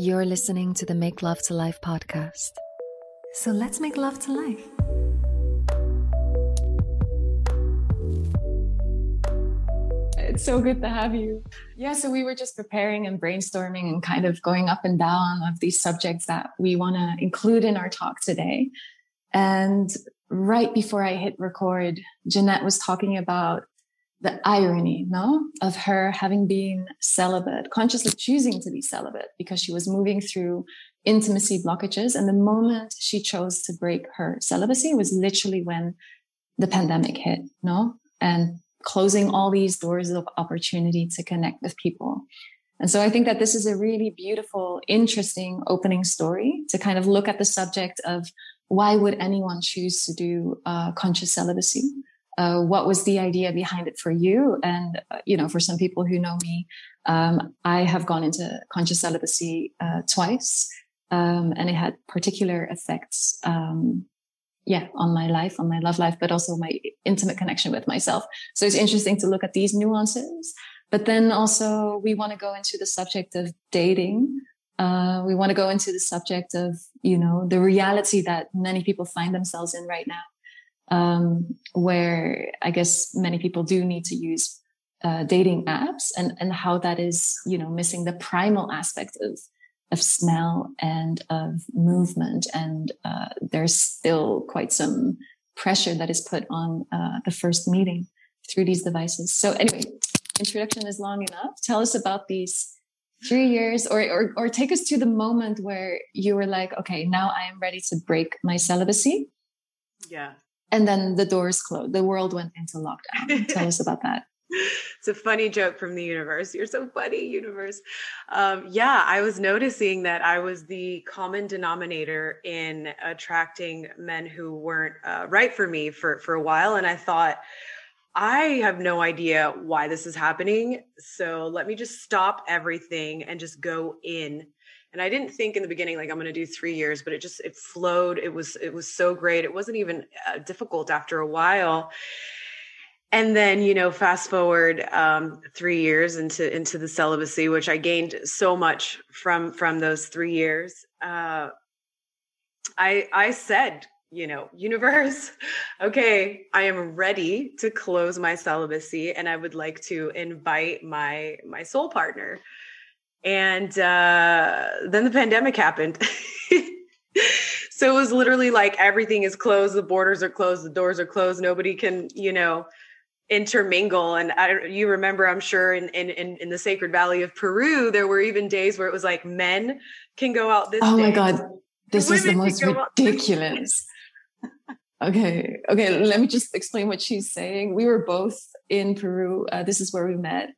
You're listening to the Make Love to Life podcast. So let's make love to life. It's so good to have you. Yeah, so we were just preparing and brainstorming and kind of going up and down of these subjects that we want to include in our talk today. And right before I hit record, Jeanette was talking about the irony, of her having been celibate, consciously choosing to be celibate because she was moving through intimacy blockages. And the moment she chose to break her celibacy was literally when the pandemic hit, and closing all these doors of opportunity to connect with people. And so I think that this is a really beautiful, interesting opening story to kind of look at the subject of why would anyone choose to do conscious celibacy? What was the idea behind it for you? And, for some people who know me, I have gone into conscious celibacy twice, and it had particular effects, on my life, on my love life, but also my intimate connection with myself. So it's interesting to look at these nuances. But then also we want to go into the subject of dating. We want to go into the subject of, the reality that many people find themselves in right now. Where I guess many people do need to use dating apps and how that is, missing the primal aspect of smell and of movement. And there's still quite some pressure that is put on the first meeting through these devices. So anyway, introduction is long enough. Tell us about these 3 years or take us to the moment where you were like, okay, now I am ready to break my celibacy. Yeah. And then the doors closed. The world went into lockdown. Tell us about that. It's a funny joke from the universe. You're so funny, universe. I was noticing that I was the common denominator in attracting men who weren't right for me for a while. And I thought, I have no idea why this is happening. So let me just stop everything and just go in. And I didn't think in the beginning, like I'm going to do 3 years, but it flowed. It was so great. It wasn't even difficult after a while. And then, fast forward 3 years into the celibacy, which I gained so much from those 3 years. I said, universe, okay, I am ready to close my celibacy and I would like to invite my soul partner. And then the pandemic happened. So it was literally like everything is closed. The borders are closed. The doors are closed. Nobody can, intermingle. And you remember, I'm sure in the Sacred Valley of Peru, there were even days where it was like men can go out this day. My God. This is the most ridiculous. Okay. Let me just explain what she's saying. We were both in Peru. This is where we met.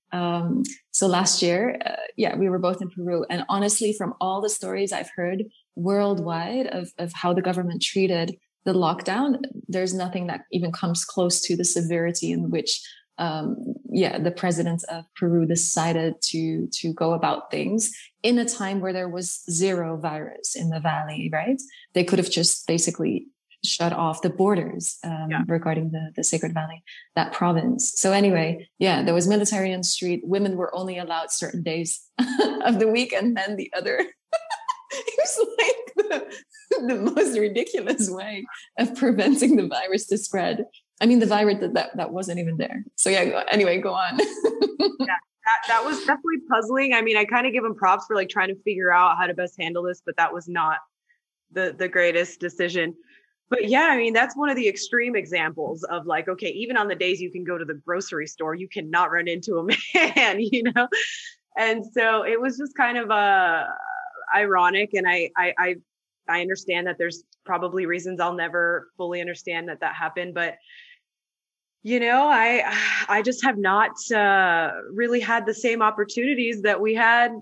So last year, we were both in Peru. And honestly, from all the stories I've heard worldwide of how the government treated the lockdown, there's nothing that even comes close to the severity in which, the president of Peru decided to go about things in a time where there was zero virus in the valley, right? They could have just basically shut off the borders regarding the Sacred Valley, that province. So anyway, there was military on the street. Women were only allowed certain days of the week and then the other. It was like the most ridiculous way of preventing the virus to spread. I mean, the virus that wasn't even there. So anyway, go on. That was definitely puzzling. I mean, I kind of give them props for like trying to figure out how to best handle this, but that was not the greatest decision. But that's one of the extreme examples of like, okay, even on the days you can go to the grocery store, you cannot run into a man, And so it was just kind of ironic. And I understand that there's probably reasons I'll never fully understand that happened, but I just have not really had the same opportunities that we had,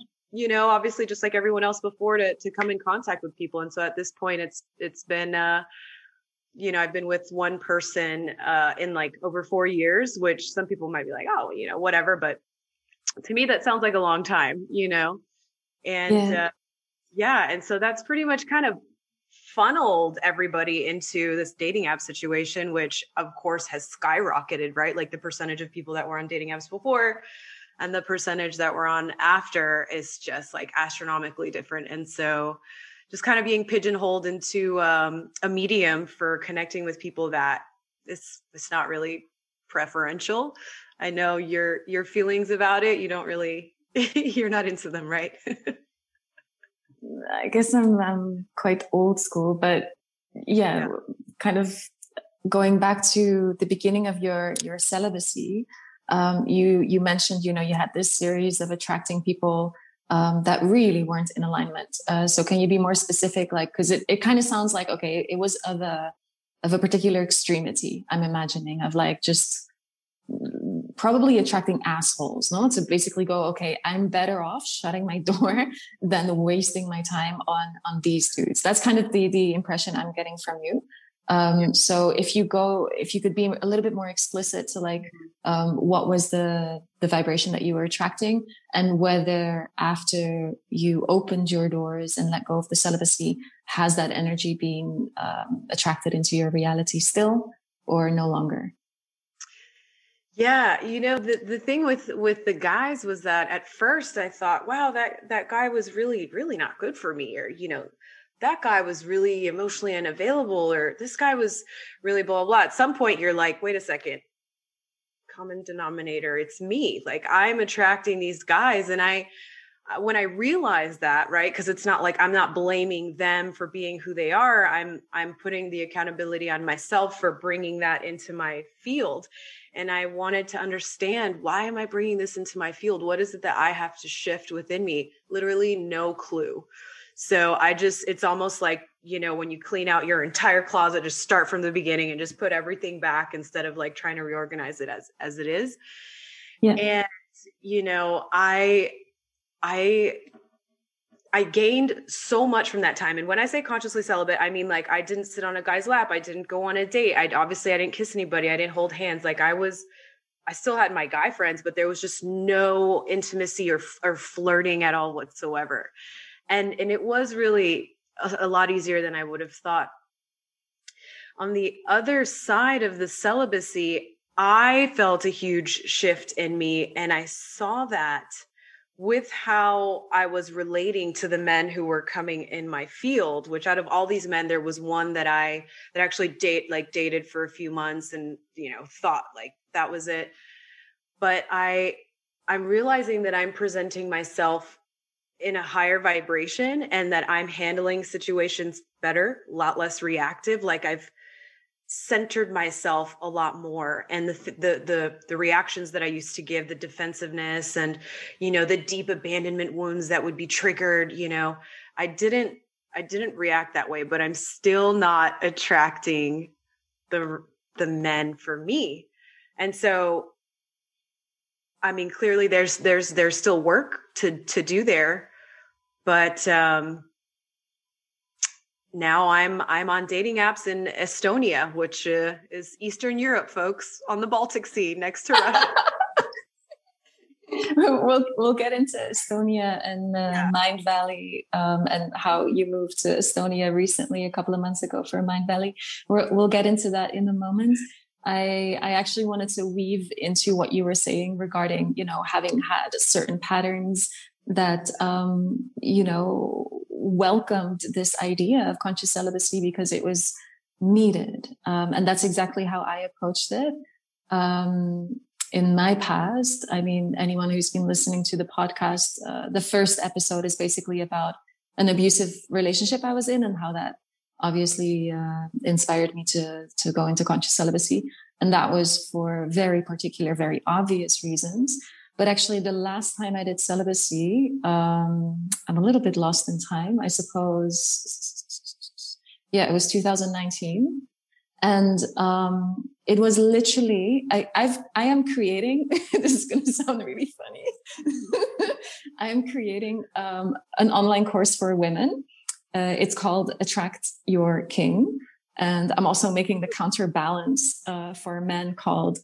obviously just like everyone else before to come in contact with people. And so at this point it's been, I've been with one person in like over 4 years, which some people might be like, oh, whatever. But to me, that sounds like a long time, and and so that's pretty much kind of funneled everybody into this dating app situation, which of course has skyrocketed, right? Like the percentage of people that were on dating apps before And the percentage that we're on after is just like astronomically different. And so just kind of being pigeonholed into a medium for connecting with people that it's not really preferential. I know your feelings about it. You don't really, you're not into them, right? I guess I'm quite old school, but yeah, kind of going back to the beginning of your celibacy, you mentioned, you know, you had this series of attracting people that really weren't in alignment. So can you be more specific? Like, because it kind of sounds like, okay, it was of a particular extremity, I'm imagining, of like just probably attracting assholes, no? To basically go, okay, I'm better off shutting my door than wasting my time on these dudes. That's kind of the impression I'm getting from you. So if you could be a little bit more explicit to like, what was the vibration that you were attracting, and whether after you opened your doors and let go of the celibacy, has that energy been attracted into your reality still or no longer? Yeah. You know, the thing with the guys was that at first I thought, wow, that guy was really, really not good for me, or, you know, that guy was really emotionally unavailable, or this guy was really blah, blah, blah. At some point you're like, wait a second, common denominator, it's me. Like, I'm attracting these guys. And when I realized that, right, because it's not like I'm not blaming them for being who they are. I'm putting the accountability on myself for bringing that into my field. And I wanted to understand, why am I bringing this into my field? What is it that I have to shift within me? Literally no clue. So it's almost like, you know, when you clean out your entire closet, just start from the beginning and just put everything back instead of like trying to reorganize it as it is. Yeah. And, you know, I gained so much from that time. And when I say consciously celibate, I mean, like, I didn't sit on a guy's lap. I didn't go on a date. I didn't kiss anybody. I didn't hold hands. Like, I still had my guy friends, but there was just no intimacy or flirting at all whatsoever. And it was really a lot easier than I would have thought. On the other side of the celibacy, I felt a huge shift in me. And I saw that with how I was relating to the men who were coming in my field, which out of all these men, there was one that I actually dated for a few months and, you know, thought like that was it. But I'm realizing that I'm presenting myself in a higher vibration, and that I'm handling situations better, a lot less reactive. Like, I've centered myself a lot more, and the reactions that I used to give, the defensiveness and, you know, the deep abandonment wounds that would be triggered, you know, I didn't react that way, but I'm still not attracting the men for me. And so, I mean, clearly there's still work to do there, but now I'm on dating apps in Estonia, which is Eastern Europe, folks, on the Baltic Sea next to Russia. We'll get into Estonia and Mind Valley and how you moved to Estonia recently a couple of months ago for Mind Valley. We'll get into that in a moment. I actually wanted to weave into what you were saying regarding, you know, having had certain patterns that, you know, welcomed this idea of conscious celibacy because it was needed. And that's exactly how I approached it in my past. I mean, anyone who's been listening to the podcast, the first episode is basically about an abusive relationship I was in and how that obviously inspired me to go into conscious celibacy. And that was for very particular, very obvious reasons. But actually the last time I did celibacy, I'm a little bit lost in time, I suppose. Yeah, it was 2019. And it was literally, I am creating, this is going to sound really funny. I am creating an online course for women. It's called Attract Your King. And I'm also making the counterbalance for men called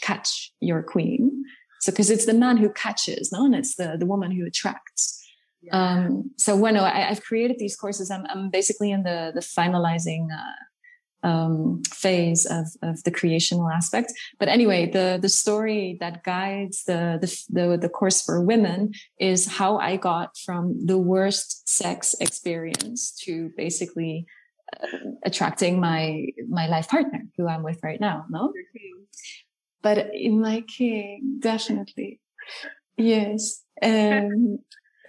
Catch Your Queen. So, because it's the man who catches, no, and it's the woman who attracts. Yeah. So, I've created these courses. I'm basically in the finalizing phase of the creational aspect. But anyway, the story that guides the course for women is how I got from the worst sex experience to basically attracting my life partner, who I'm with right now. No, but in my king, definitely, yes.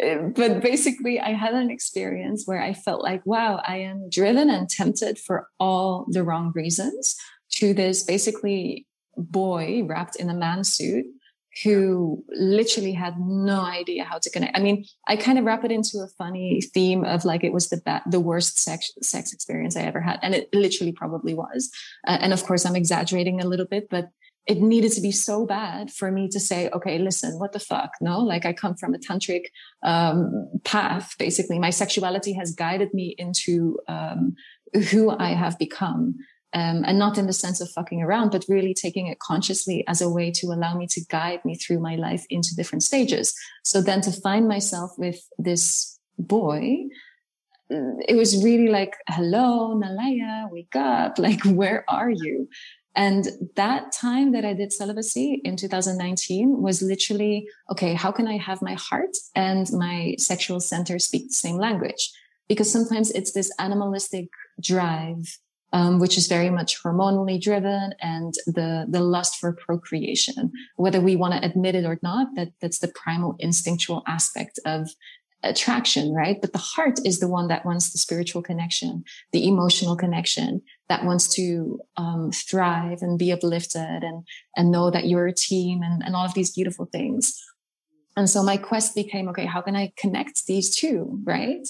But basically, I had an experience where I felt like, wow, I am driven and tempted for all the wrong reasons to this basically boy wrapped in a man suit who literally had no idea how to connect. I mean, I kind of wrap it into a funny theme of like it was the worst sex experience I ever had. And it literally probably was. And of course, I'm exaggerating a little bit, but it needed to be so bad for me to say, okay, listen, what the fuck? No, like I come from a tantric path. Basically, my sexuality has guided me into who I have become. And not in the sense of fucking around, but really taking it consciously as a way to allow me to guide me through my life into different stages. So then to find myself with this boy, it was really like, hello, Nalaya, wake up. Like, where are you? And that time that I did celibacy in 2019 was literally, okay, how can I have my heart and my sexual center speak the same language? Because sometimes it's this animalistic drive, which is very much hormonally driven, and the lust for procreation, whether we want to admit it or not, that's the primal instinctual aspect of attraction, right? But the heart is the one that wants the spiritual connection, the emotional connection, that wants to thrive and be uplifted and know that you're a team and all of these beautiful things. And so my quest became, okay, how can I connect these two, right?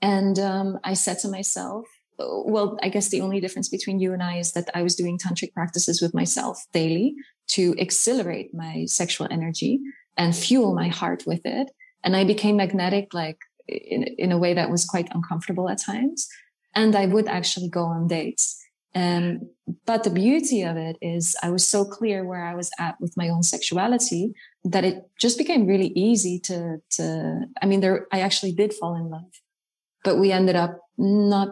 And I said to myself, well, I guess the only difference between you and I is that I was doing tantric practices with myself daily to accelerate my sexual energy and fuel my heart with it. And I became magnetic, like in a way that was quite uncomfortable at times. And I would actually go on dates. But the beauty of it is I was so clear where I was at with my own sexuality that it just became really easy I actually did fall in love, but we ended up not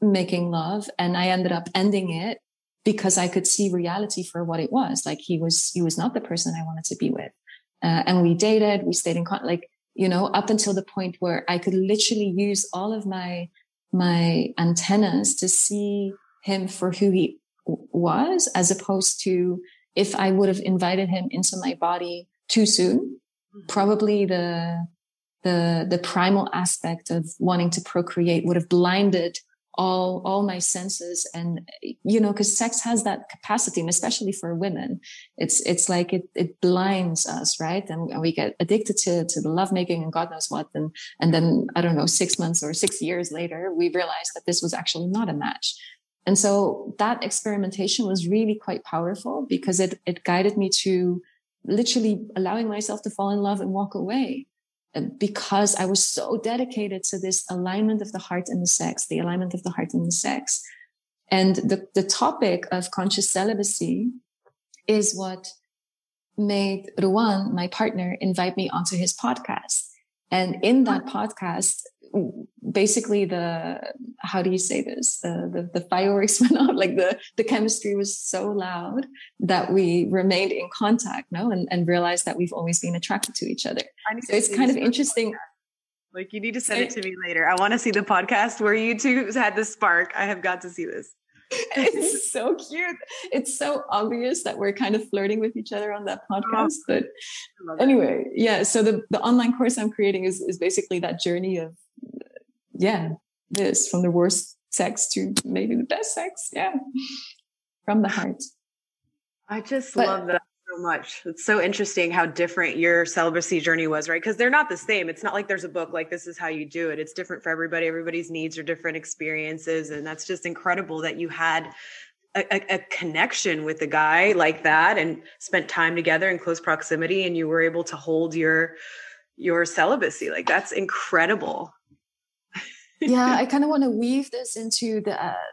making love. And I ended up ending it because I could see reality for what it was. Like he was not the person I wanted to be with. And we dated, we stayed in contact, like, you know, up until the point where I could literally use all of my antennas to see him for who he was, as opposed to if I would have invited him into my body too soon, probably the primal aspect of wanting to procreate would have blinded all my senses. And, you know, because sex has that capacity, and especially for women, it's like it blinds us, right? And we get addicted to the lovemaking and God knows what. And then, I don't know, 6 months or 6 years later, we realized that this was actually not a match. And so that experimentation was really quite powerful because it guided me to literally allowing myself to fall in love and walk away, because I was so dedicated to this alignment of the heart and the sex, And the topic of conscious celibacy is what made Ruan, my partner, invite me onto his podcast. And in that podcast, basically the fireworks went off, like the chemistry was so loud that we remained in contact, and realized that we've always been attracted to each other. So it's kind of interesting. Like, you need to send it to me later. I want to see the podcast where you two had the spark. I have got to see this. It's so cute. It's so obvious that we're kind of flirting with each other on that podcast. But anyway, yeah. So the online course I'm creating is basically that journey of, this from the worst sex to maybe the best sex. Yeah. From the heart. I just love that so much. It's so interesting how different your celibacy journey was, right? Because they're not the same. It's not like there's a book like this is how you do it. It's different for everybody. Everybody's needs are different, experiences. And that's just incredible that you had a connection with a guy like that and spent time together in close proximity, and you were able to hold your celibacy. Like, that's incredible. Yeah, I kind of want to weave this into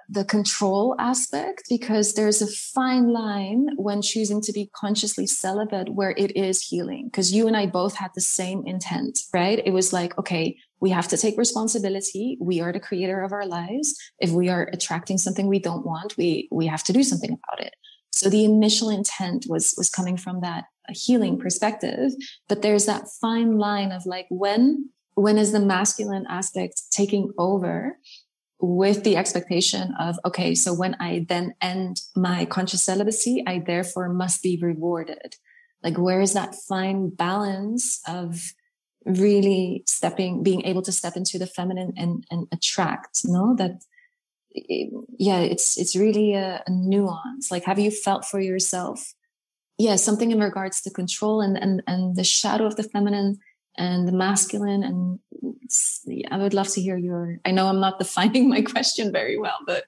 the control aspect, because there's a fine line when choosing to be consciously celibate where it is healing, because you and I both had the same intent, right? It was like, okay, we have to take responsibility. We are the creator of our lives. If we are attracting something we don't want, we have to do something about it. So the initial intent was coming from that healing perspective, but there's that fine line of like, when is the masculine aspect taking over with the expectation of, okay, so when I then end my conscious celibacy, I therefore must be rewarded. Like, where is that fine balance of really being able to step into the feminine and attract, it's really a nuance. Like, have you felt for yourself, something in regards to control and the shadow of the feminine and the masculine? And I would love to hear I know I'm not defining my question very well, but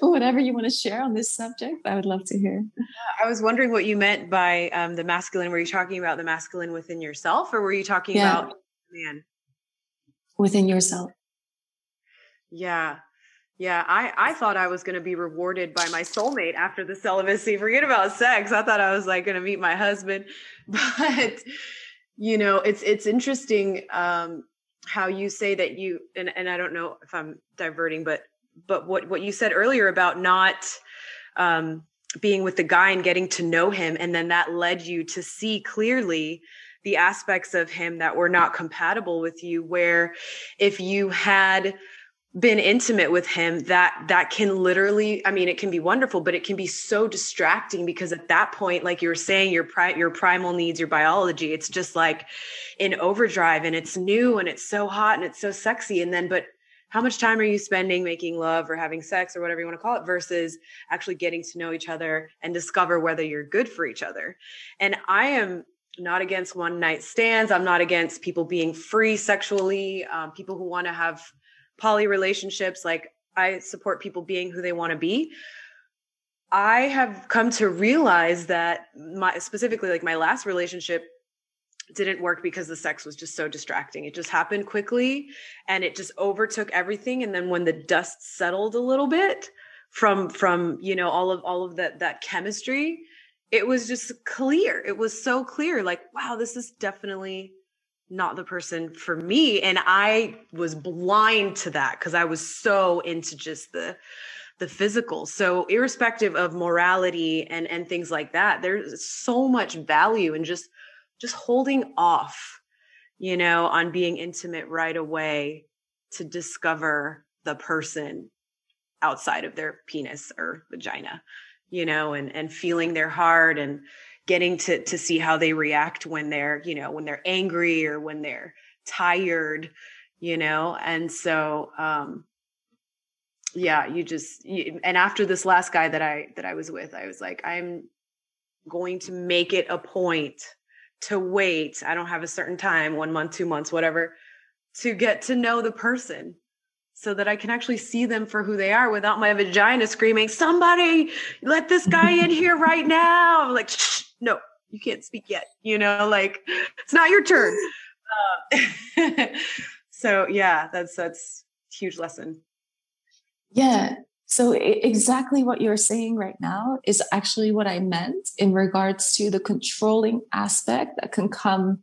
whatever you want to share on this subject, I would love to hear. I was wondering what you meant by the masculine. Were you talking about the masculine within yourself, or were you talking about man? Within yourself. Yeah. Yeah, I thought I was going to be rewarded by my soulmate after the celibacy. Forget about sex. I thought I was like going to meet my husband, but it's interesting how you say that you, and I don't know if I'm diverting, but what you said earlier about not being with the guy and getting to know him, and then that led you to see clearly the aspects of him that were not compatible with you, where if you had been intimate with him, that can literally, I mean, it can be wonderful, but it can be so distracting, because at that point, like you were saying, your primal needs, your biology, it's just like in overdrive, and it's new and it's so hot and it's so sexy. And then, but how much time are you spending making love or having sex or whatever you want to call it, versus actually getting to know each other and discover whether you're good for each other? And I am not against one night stands. I'm not against people being free sexually, people who want to have poly relationships. Like, I support people being who they want to be. I have come to realize that my last relationship didn't work because the sex was just so distracting. It just happened quickly and it just overtook everything. And then when the dust settled a little bit from, all of that chemistry, it was just clear. It was so clear. Like, wow, this is definitely not the person for me. And I was blind to that because I was so into just the physical. So irrespective of morality and things like that, there's so much value in just holding off, on being intimate right away to discover the person outside of their penis or vagina, and feeling their heart and getting to see how they react when they're, when they're angry or when they're tired, And so, and after this last guy that I was with, I was like, I'm going to make it a point to wait. I don't have a certain time, 1 month, 2 months, whatever, to get to know the person, so that I can actually see them for who they are without my vagina screaming, somebody let this guy in here right now. I'm like, shh, no, you can't speak yet. It's not your turn. So yeah, that's a huge lesson. Yeah. So exactly what you're saying right now is actually what I meant in regards to the controlling aspect that can come,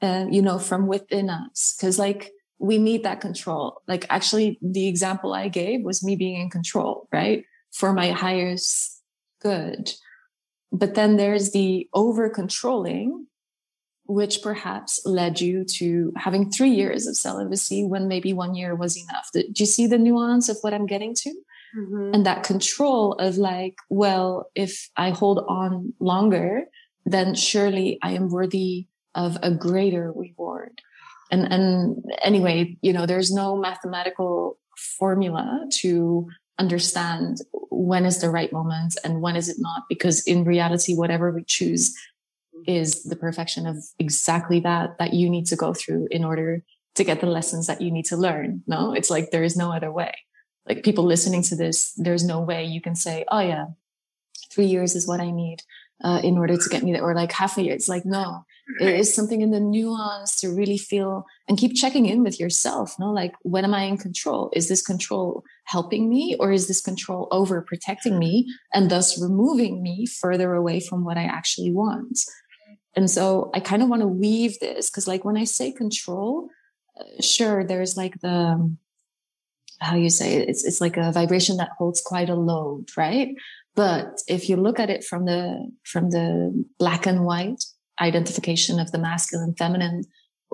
from within us. 'Cause we need that control. Like, actually, the example I gave was me being in control, right? For my highest good. But then there's the over controlling, which perhaps led you to having 3 years of celibacy when maybe 1 year was enough. Do you see the nuance of what I'm getting to? Mm-hmm. And that control of like, well, if I hold on longer, then surely I am worthy of a greater reward. And anyway, there's no mathematical formula to understand when is the right moment and when is it not, because in reality, whatever we choose is the perfection of exactly that you need to go through in order to get the lessons that you need to learn. No, it's like, there is no other way. Like, people listening to this, there's no way you can say, oh yeah, 3 years is what I need in order to get me there, or like half a year. It's like, no, It is something in the nuance to really feel and keep checking in with yourself. No, like, when am I in control? Is this control helping me, or is this control overprotecting me and thus removing me further away from what I actually want? And so I kind of want to weave this, because like when I say control, sure, there's like the, how you say it, it's like a vibration that holds quite a load, right? But if you look at it from the black and white identification of the masculine, feminine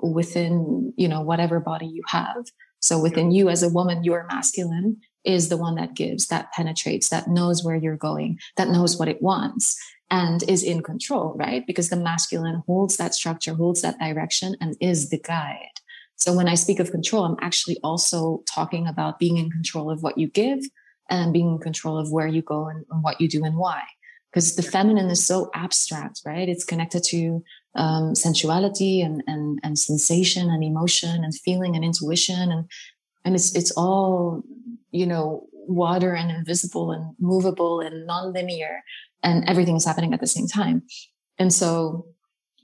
within, you know, whatever body you have. So within you as a woman, your masculine is the one that gives, that penetrates, that knows where you're going, that knows what it wants and is in control, right? Because the masculine holds that structure, holds that direction, and is the guide. So when I speak of control, I'm actually also talking about being in control of what you give and being in control of where you go and what you do and why. Because the feminine is so abstract, right? It's connected to sensuality and sensation and emotion and feeling and intuition. And it's all, you know, water and invisible and movable and nonlinear, and everything is happening at the same time. And so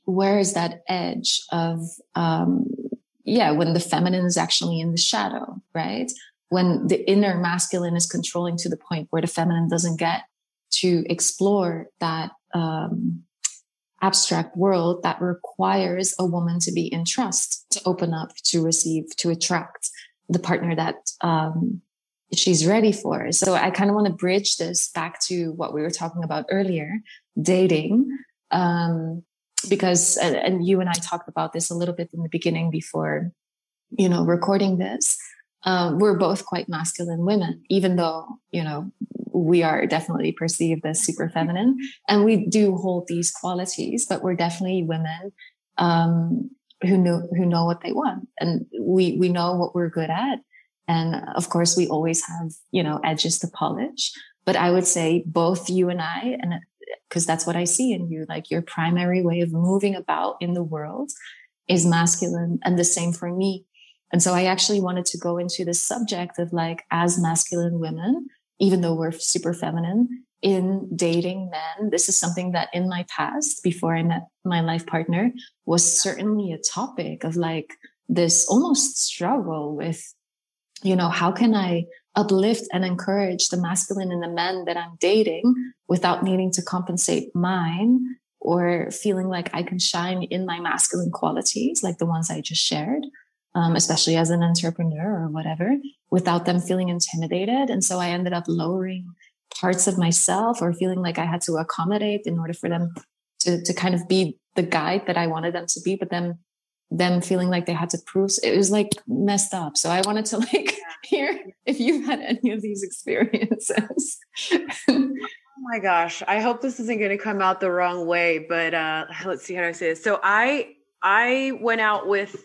where is that edge of, when the feminine is actually in the shadow, right? When the inner masculine is controlling to the point where the feminine doesn't get to explore that abstract world that requires a woman to be in trust, to open up, to receive, to attract the partner that she's ready for. So I kind of want to bridge this back to what we were talking about earlier, dating, because, and you and I talked about this a little bit in the beginning before, you know, recording this. We're both quite masculine women, even though, you know, we are definitely perceived as super feminine, and we do hold these qualities, but we're definitely women who know what they want, and we know what we're good at. And of course we always have, you know, edges to polish, but I would say both you and I, and because that's what I see in you, like your primary way of moving about in the world is masculine, and the same for me. And so I actually wanted to go into this subject of, like, as masculine women, even though we're super feminine, in dating men, this is something that in my past, before I met my life partner, was certainly a topic of, like, this almost struggle with, you know, how can I uplift and encourage the masculine in the men that I'm dating without needing to compensate mine, or feeling like I can shine in my masculine qualities, like the ones I just shared. Especially as an entrepreneur or whatever, without them feeling intimidated. And so I ended up lowering parts of myself, or feeling like I had to accommodate in order for them to kind of be the guide that I wanted them to be, but them feeling like they had to prove. It was like messed up. So I wanted to, like, hear if you've had any of these experiences. Oh my gosh. I hope this isn't going to come out the wrong way, but let's see how I say this. So I went out with,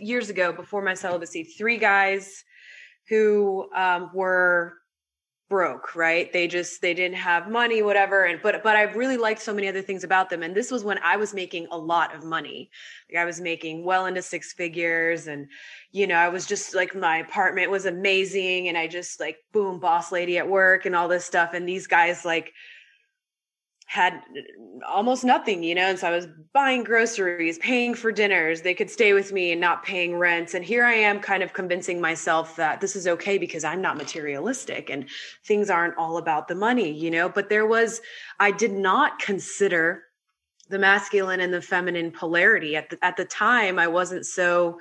years ago, before my celibacy, 3 guys who were broke, right? They didn't have money, whatever. And but I really liked so many other things about them. And this was when I was making a lot of money. Like, I was making well into 6 figures, and, you know, I was just like, my apartment was amazing, and I just, like, boom, boss lady at work and all this stuff. And these guys, like, had almost nothing, you know? And so I was buying groceries, paying for dinners. They could stay with me and not paying rent. And here I am, kind of convincing myself that this is okay because I'm not materialistic and things aren't all about the money, you know? But I did not consider the masculine and the feminine polarity. At the time, I wasn't so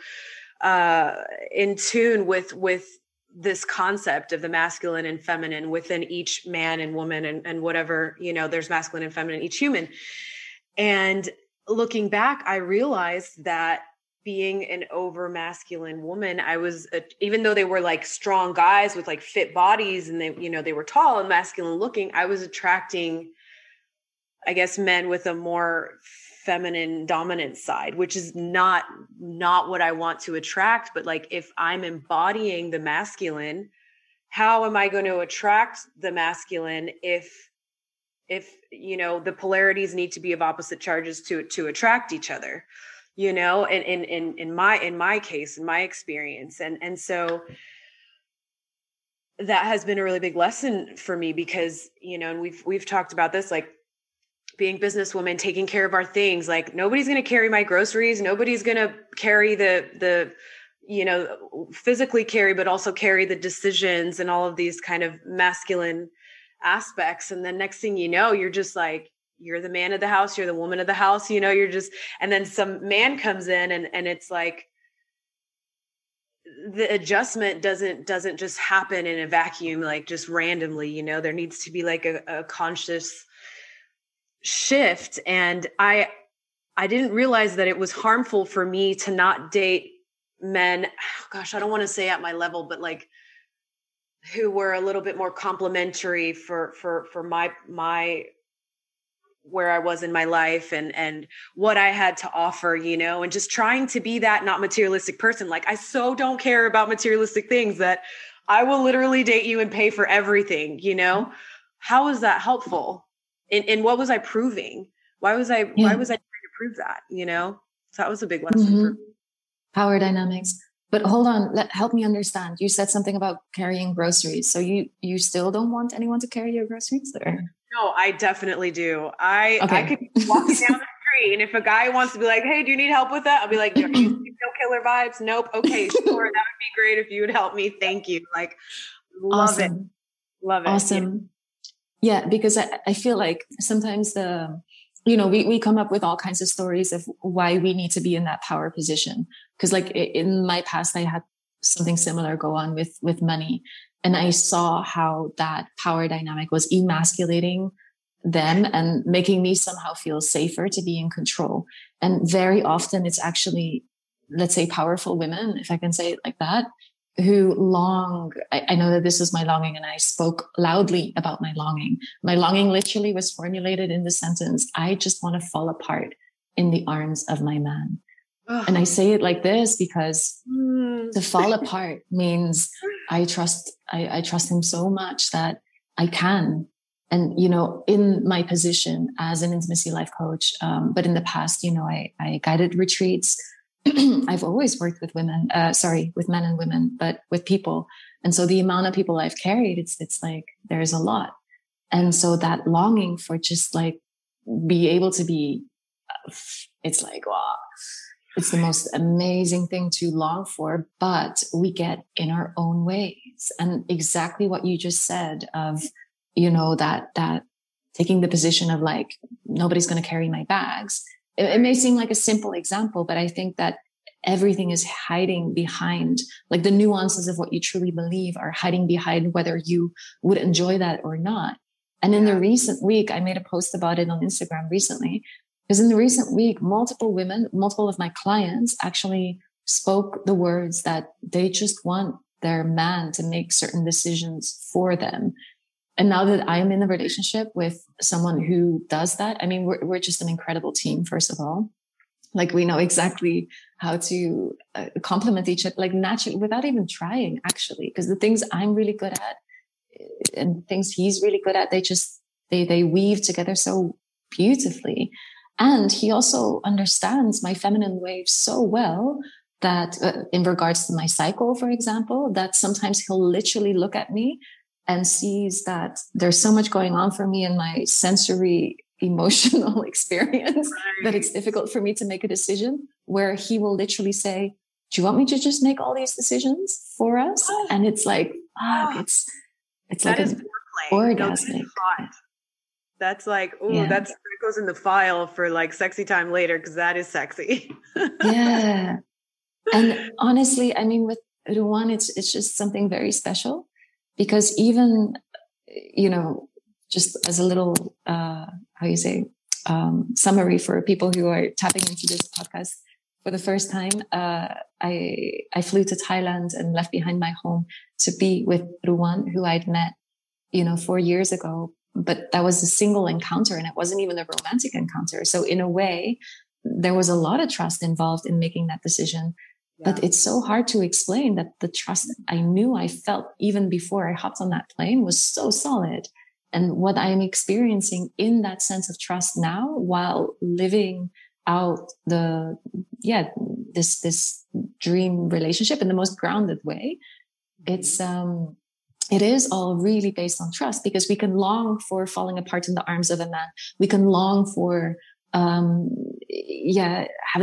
in tune with this concept of the masculine and feminine within each man and woman and whatever, you know, there's masculine and feminine, each human. And looking back, I realized that being an over masculine woman, I was, even though they were like strong guys with like fit bodies, and they, you know, they were tall and masculine looking, I was attracting, I guess, men with a more feminine dominant side, which is not what I want to attract. But like, if I'm embodying the masculine, how am I going to attract the masculine if you know, the polarities need to be of opposite charges to attract each other, you know, and in my case, in my experience. And so that has been a really big lesson for me, because, you know, and we've talked about this, like, being businesswomen, taking care of our things. Like, nobody's going to carry my groceries. Nobody's going to carry the, you know, physically carry, but also carry the decisions and all of these kind of masculine aspects. And then next thing you know, you're just like, you're the man of the house, you're the woman of the house, you know, you're just, and then some man comes in and it's like, the adjustment doesn't just happen in a vacuum, like just randomly, you know, there needs to be like a conscious shift. And I didn't realize that it was harmful for me to not date men. Gosh, I don't want to say at my level, but like who were a little bit more complimentary for my, where I was in my life and what I had to offer, you know, and just trying to be that not materialistic person. Like, I so don't care about materialistic things that I will literally date you and pay for everything, you know. How is that helpful? And what was I proving? Why was I trying to prove that, you know? So that was a big lesson for me. Power dynamics. But hold on, help me understand. You said something about carrying groceries. So you still don't want anyone to carry your groceries there? No, I definitely do. I could walk down the street, and if a guy wants to be like, "Hey, do you need help with that?" I'll be like, "No killer vibes. Nope. Okay, sure. That would be great if you would help me. Thank you." Like, love it. Awesome. Yeah, because I feel like sometimes we come up with all kinds of stories of why we need to be in that power position. Because like in my past, I had something similar go on with money. And I saw how that power dynamic was emasculating them and making me somehow feel safer to be in control. And very often it's actually, let's say, powerful women, if I can say it like that, who long, I know that this is my longing, and I spoke loudly about my longing. My longing literally was formulated in the sentence, "I just want to fall apart in the arms of my man." Ugh. And I say it like this because to fall apart means I trust him so much that I can. And, you know, in my position as an intimacy life coach, but in the past, you know, I guided retreats. I've always worked with men and women, but with people. And so the amount of people I've carried, it's like, there's a lot. And so that longing for just like, be able to be, it's like, wow, it's the most amazing thing to long for, but we get in our own ways. And exactly what you just said of, you know, that taking the position of like, nobody's going to carry my bags. It may seem like a simple example, but I think that everything is hiding behind, like the nuances of what you truly believe are hiding behind whether you would enjoy that or not. And in the recent week, I made a post about it on Instagram recently. Because in the recent week, multiple of my clients actually spoke the words that they just want their man to make certain decisions for them. And now that I am in a relationship with someone who does that, I mean, we're just an incredible team, first of all. Like, we know exactly how to complement each other, like naturally, without even trying, actually. Because the things I'm really good at and things he's really good at, they weave together so beautifully. And he also understands my feminine wave so well that in regards to my cycle, for example, that sometimes he'll literally look at me and sees that there's so much going on for me in my sensory, emotional experience that it's difficult for me to make a decision, where he will literally say, "Do you want me to just make all these decisions for us?" And it's like, it's that like an orgasmic. That's like, that goes in the file for like sexy time later, because that is sexy. Yeah. And honestly, I mean, with Ruan, it's just something very special, because even, you know, just as a little, summary for people who are tapping into this podcast for the first time, I flew to Thailand and left behind my home to be with Ruan, who I'd met, you know, 4 years ago. But that was a single encounter, and it wasn't even a romantic encounter. So in a way, there was a lot of trust involved in making that decision. Yeah. But it's so hard to explain that the trust I knew I felt even before I hopped on that plane was so solid. And what I'm experiencing in that sense of trust now, while living out this dream relationship in the most grounded way, it's it is all really based on trust, because we can long for falling apart in the arms of a man. We can long for having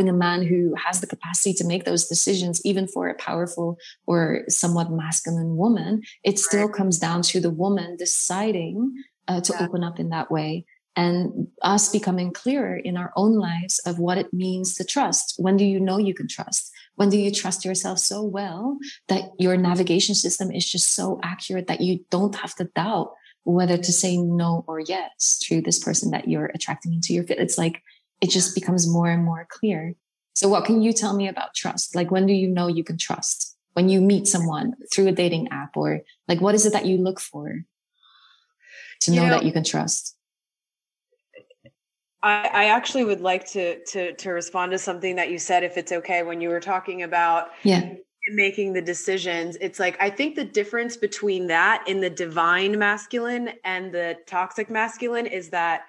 a man who has the capacity to make those decisions, even for a powerful or somewhat masculine woman. It still comes down to the woman deciding to open up in that way, and us becoming clearer in our own lives of what it means to trust. When do you know you can trust? When do you trust yourself so well that your navigation system is just so accurate that you don't have to doubt whether to say no or yes to this person that you're attracting into your field? It's like, it just becomes more and more clear. So what can you tell me about trust? Like, when do you know you can trust? When you meet someone through a dating app, or like, what is it that you look for to know that you can trust? I actually would like to respond to something that you said, if it's okay, when you were talking about making the decisions. It's like, I think the difference between that and the divine masculine and the toxic masculine is that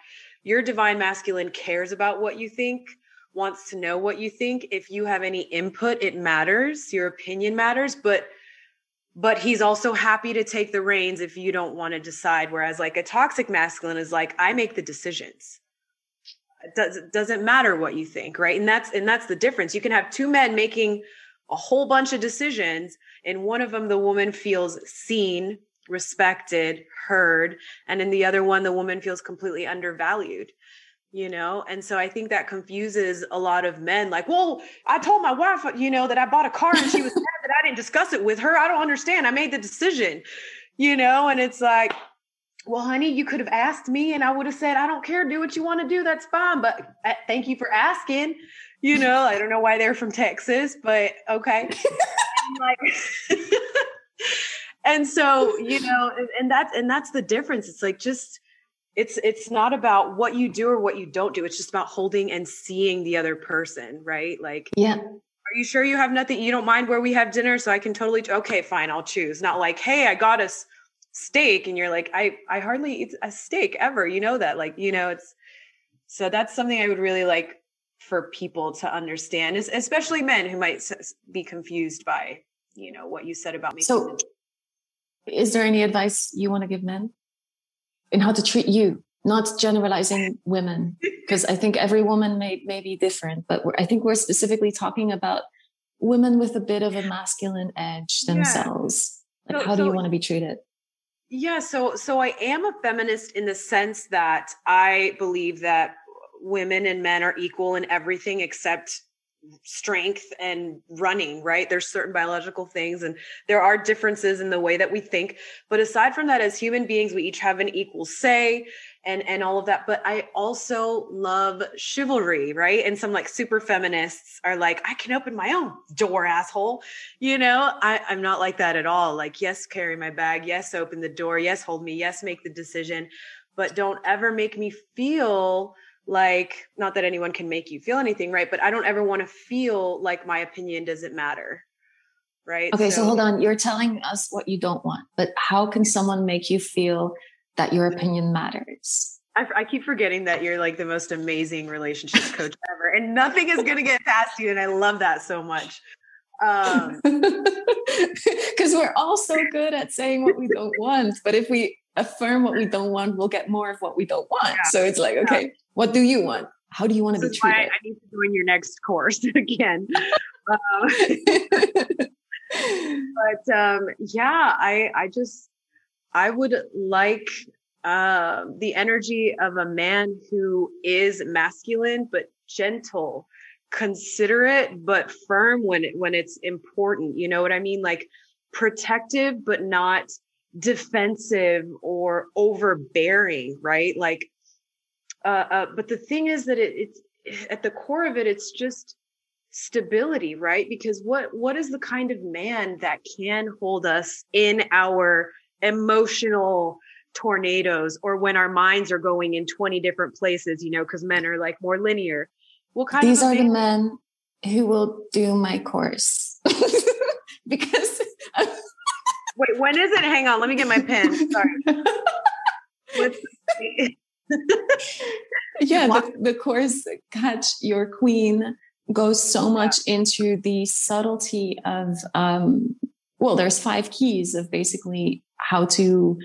your divine masculine cares about what you think, wants to know what you think. If you have any input, it matters. Your opinion matters, but he's also happy to take the reins if you don't want to decide. Whereas like a toxic masculine is like, I make the decisions. It doesn't matter what you think. Right. And that's the difference. You can have two men making a whole bunch of decisions, and one of them, the woman feels seen, respected, heard. And in the other one, the woman feels completely undervalued, And so I think that confuses a lot of men. Like, well, I told my wife, that I bought a car and she was mad that I didn't discuss it with her. I don't understand. I made the decision, and it's like, well, honey, you could have asked me and I would have said, I don't care. Do what you want to do. That's fine. But thank you for asking. I don't know why they're from Texas, but okay. And so, and that's the difference. It's like, just, it's not about what you do or what you don't do. It's just about holding and seeing the other person, right? Like, are you sure you have nothing? You don't mind where we have dinner? So I can totally, okay, fine. I'll choose. Not like, hey, I got us steak. And you're like, I hardly eat a steak ever. So that's something I would really like for people to understand, especially men who might be confused by, what you said about me. So is there any advice you want to give men in how to treat you? Not generalizing women, because I think every woman may be different, but I think we're specifically talking about women with a bit of a masculine edge themselves. Yeah. Like, how do you want to be treated? Yeah. So I am a feminist in the sense that I believe that women and men are equal in everything except strength and running, right? There's certain biological things and there are differences in the way that we think. But aside from that, as human beings, we each have an equal say and all of that. But I also love chivalry, right? And some like super feminists are like, I can open my own door, asshole. I'm not like that at all. Like, yes, carry my bag. Yes, open the door. Yes, hold me. Yes, make the decision. But don't ever make me feel like, not that anyone can make you feel anything, right? But I don't ever want to feel like my opinion doesn't matter, right? Okay, so hold on. You're telling us what you don't want, but how can someone make you feel that your opinion matters? I keep forgetting that you're like the most amazing relationship coach ever, and nothing is going to get past you. And I love that so much. Because we're all so good at saying what we don't want, but if we affirm what we don't want, we'll get more of what we don't want. Yeah. So it's like, okay, what do you want? How do you want to be treated? I need to join your next course again. But I would like the energy of a man who is masculine, but gentle, considerate, but firm when it's important. You know what I mean? Like protective, but not defensive or overbearing, right? Like, but the thing is that it's at the core of it, it's just stability, right? Because what is the kind of man that can hold us in our emotional tornadoes, or when our minds are going in 20 different places, because men are like more linear. These are the men who will do my course. Because wait, when is it? Hang on. Let me get my pen. Sorry. The course Catch Your Queen goes so much into the subtlety of well, there's 5 keys of basically how to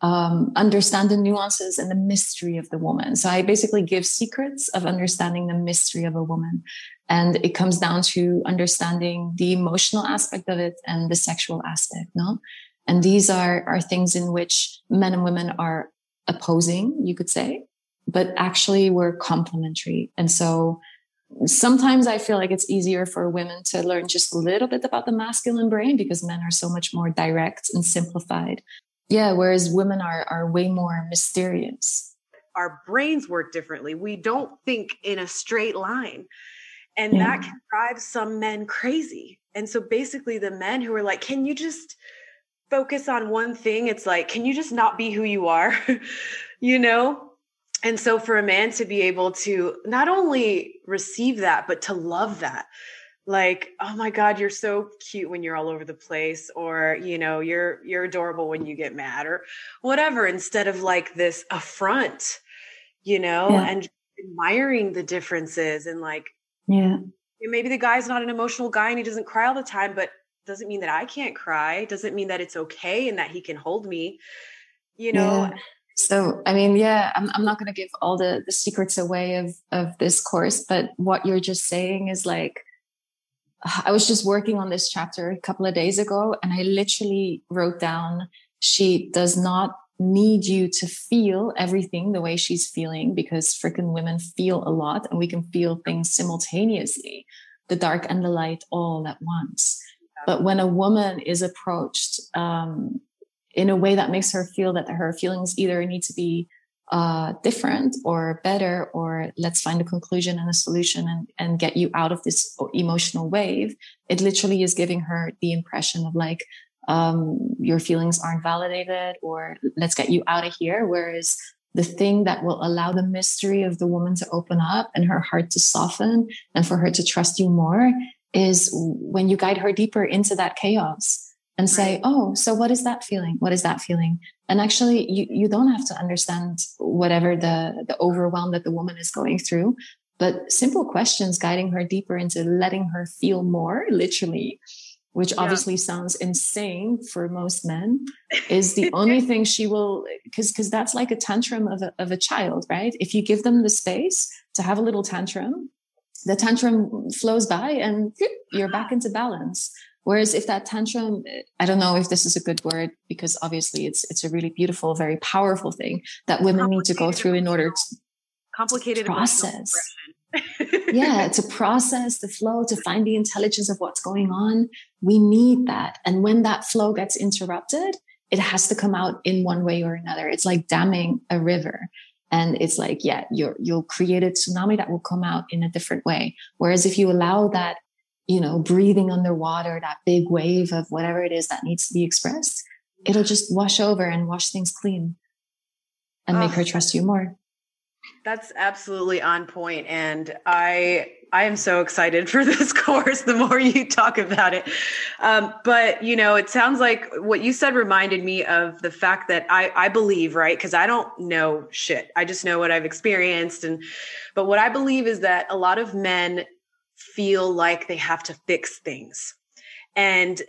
understand the nuances and the mystery of the woman. So I basically give secrets of understanding the mystery of a woman. And it comes down to understanding the emotional aspect of it and the sexual aspect, no? And these are things in which men and women are opposing, you could say, but actually we're complementary. And so sometimes I feel like it's easier for women to learn just a little bit about the masculine brain because men are so much more direct and simplified. Yeah, whereas women are way more mysterious. Our brains work differently. We don't think in a straight line. And that can drive some men crazy. And so basically the men who are like, can you just focus on one thing? It's like, can you just not be who you are? You know? And so for a man to be able to not only receive that, but to love that. Like, oh my God, you're so cute when you're all over the place, or, you know, you're adorable when you get mad or whatever, instead of like this affront, you know, and admiring the differences and like, maybe the guy's not an emotional guy and he doesn't cry all the time, but doesn't mean that I can't cry. Doesn't mean that it's okay and that he can hold me, you know? Yeah. So, I mean, I'm not going to give all the secrets away of this course, but what you're just saying is like, I was just working on this chapter a couple of days ago and I literally wrote down, she does not need you to feel everything the way she's feeling, because freaking women feel a lot and we can feel things simultaneously, the dark and the light all at once. But when a woman is approached in a way that makes her feel that her feelings either need to be different or better, or let's find a conclusion and a solution and get you out of this emotional wave, it literally is giving her the impression of like, your feelings aren't validated, or let's get you out of here. Whereas the thing that will allow the mystery of the woman to open up and her heart to soften and for her to trust you more is when you guide her deeper into that chaos and say, oh, so what is that feeling? What is that feeling? And actually, you don't have to understand whatever the overwhelm that the woman is going through, but simple questions guiding her deeper into letting her feel more, literally, which obviously sounds insane for most men, is the only thing she will, because that's like a tantrum of a child, right? If you give them the space to have a little tantrum, the tantrum flows by and you're back into balance. Whereas if that tantrum, I don't know if this is a good word, because obviously it's a really beautiful, very powerful thing that women need to go through in order to complicated process. To process the flow, to find the intelligence of what's going on. We need that. And when that flow gets interrupted, it has to come out in one way or another. It's like damming a river. And it's like, you'll create a tsunami that will come out in a different way. Whereas if you allow that, you know, breathing underwater, that big wave of whatever it is that needs to be expressed, it'll just wash over and wash things clean and make her trust you more. That's absolutely on point. And I am so excited for this course, the more you talk about it. But, you know, it sounds like what you said reminded me of the fact that I believe, right? Because I don't know shit. I just know what I've experienced. But what I believe is that a lot of men feel like they have to fix things. And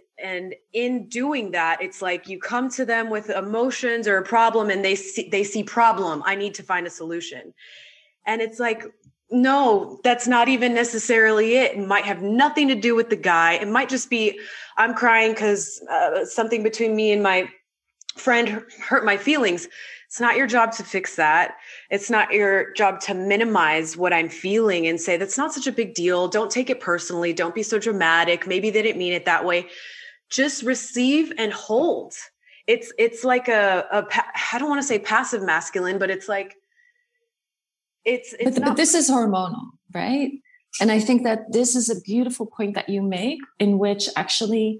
in doing that, it's like you come to them with emotions or a problem and they see problem. I need to find a solution. And it's like, no, that's not even necessarily it. It might have nothing to do with the guy. It might just be, I'm crying because something between me and my friend hurt my feelings. It's not your job to fix that. It's not your job to minimize what I'm feeling and say, that's not such a big deal. Don't take it personally. Don't be so dramatic. Maybe they didn't mean it that way. Just receive and hold. It's like I don't want to say passive masculine, but it's like, but this is hormonal, right? And I think that this is a beautiful point that you make, in which actually,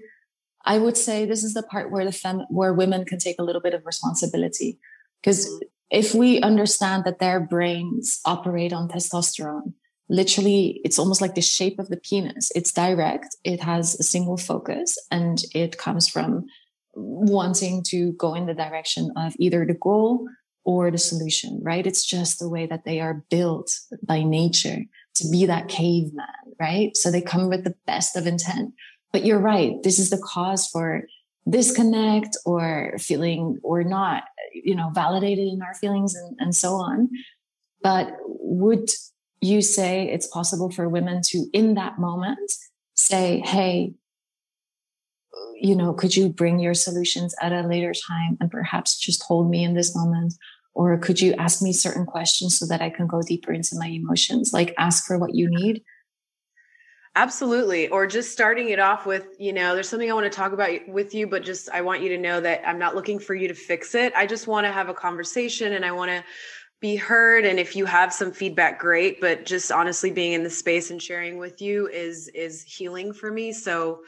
I would say this is the part where where women can take a little bit of responsibility. Because if we understand that their brains operate on testosterone, literally, it's almost like the shape of the penis. It's direct. It has a single focus, and it comes from wanting to go in the direction of either the goal or the solution, right? It's just the way that they are built by nature to be that caveman, right? So they come with the best of intent. But you're right. This is the cause for disconnect or feeling we're not, validated in our feelings and so on. But would you say it's possible for women to, in that moment, say, hey, could you bring your solutions at a later time and perhaps just hold me in this moment? Or could you ask me certain questions so that I can go deeper into my emotions? Like, ask for what you need. Absolutely. Or just starting it off with, there's something I want to talk about with you, but just, I want you to know that I'm not looking for you to fix it. I just want to have a conversation and I want to be heard. And if you have some feedback, great, but just honestly being in the space and sharing with you is healing for me. So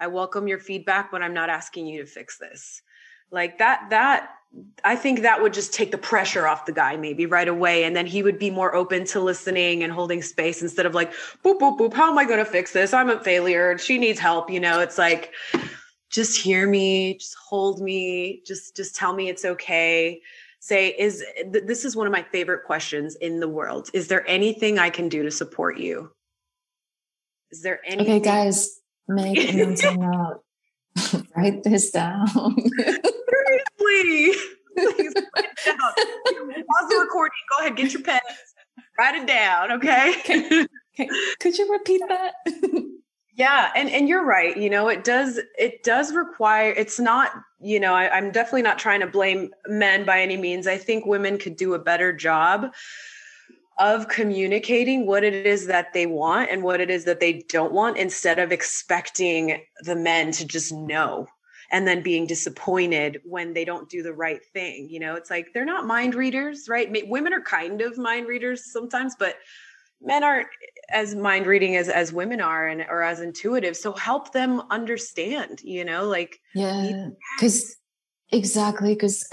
I welcome your feedback, but I'm not asking you to fix this. Like that I think that would just take the pressure off the guy maybe right away. And then he would be more open to listening and holding space instead of like, boop, boop, boop. How am I going to fix this? I'm a failure. She needs help. It's like, just hear me, just hold me, just tell me it's okay. Say, this is one of my favorite questions in the world. Is there anything I can do to support you? Is there anything? Okay, guys, make a mental note. Write this down. Seriously. Please write it down. Pause the recording. Go ahead, get your pen. Write it down, okay? Okay. Could you repeat that? Yeah, and you're right. It does require, it's not, I'm definitely not trying to blame men by any means. I think women could do a better job of communicating what it is that they want and what it is that they don't want, instead of expecting the men to just know and then being disappointed when they don't do the right thing. It's like, they're not mind readers, right? Women are kind of mind readers sometimes, but men aren't as mind reading as women are, and or as intuitive. So help them understand, yeah, because. Exactly. Because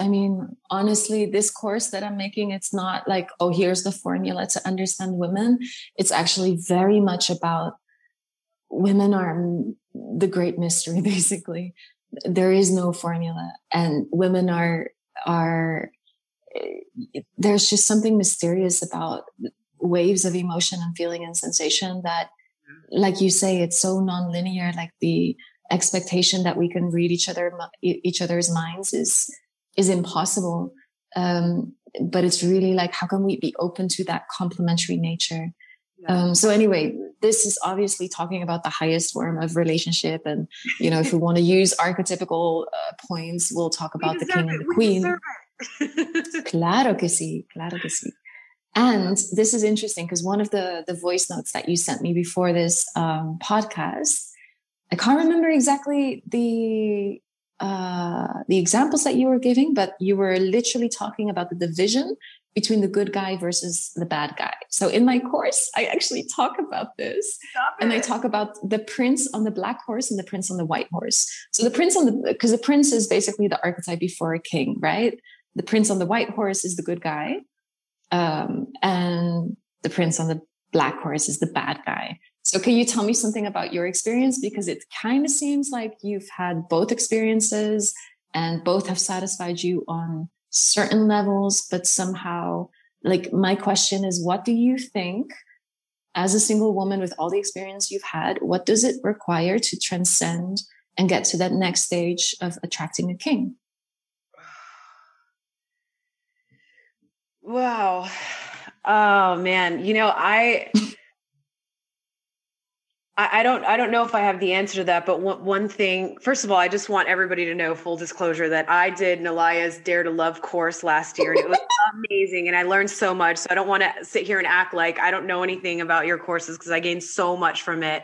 honestly, this course that I'm making, it's not like, oh, here's the formula to understand women. It's actually very much about women are the great mystery. Basically, there is no formula, and women are there's just something mysterious about waves of emotion and feeling and sensation that, like you say, it's so nonlinear. Like the expectation that we can read each other's minds is impossible. But it's really like, how can we be open to that complementary nature? Yeah. So anyway, this is obviously talking about the highest form of relationship. And, if we want to use archetypical points, we'll talk about the king and the queen. Claro que sí. Claro que sí. And this is interesting because one of the voice notes that you sent me before this podcast, I can't remember exactly the examples that you were giving, but you were literally talking about the division between the good guy versus the bad guy. So in my course, I actually talk about this. And I talk about the prince on the black horse and the prince on the white horse. So because the prince is basically the archetype before a king, right? The prince on the white horse is the good guy. And the prince on the black horse is the bad guy. So can you tell me something about your experience? Because it kind of seems like you've had both experiences and both have satisfied you on certain levels, but somehow, like, my question is, what do you think, as a single woman with all the experience you've had, what does it require to transcend and get to that next stage of attracting a king? Wow. Oh man. I don't know if I have the answer to that, but one thing, first of all, I just want everybody to know, full disclosure, that I did Nalaya's Dare to Love course last year, and it was amazing, and I learned so much. So I don't want to sit here and act like I don't know anything about your courses, because I gained so much from it,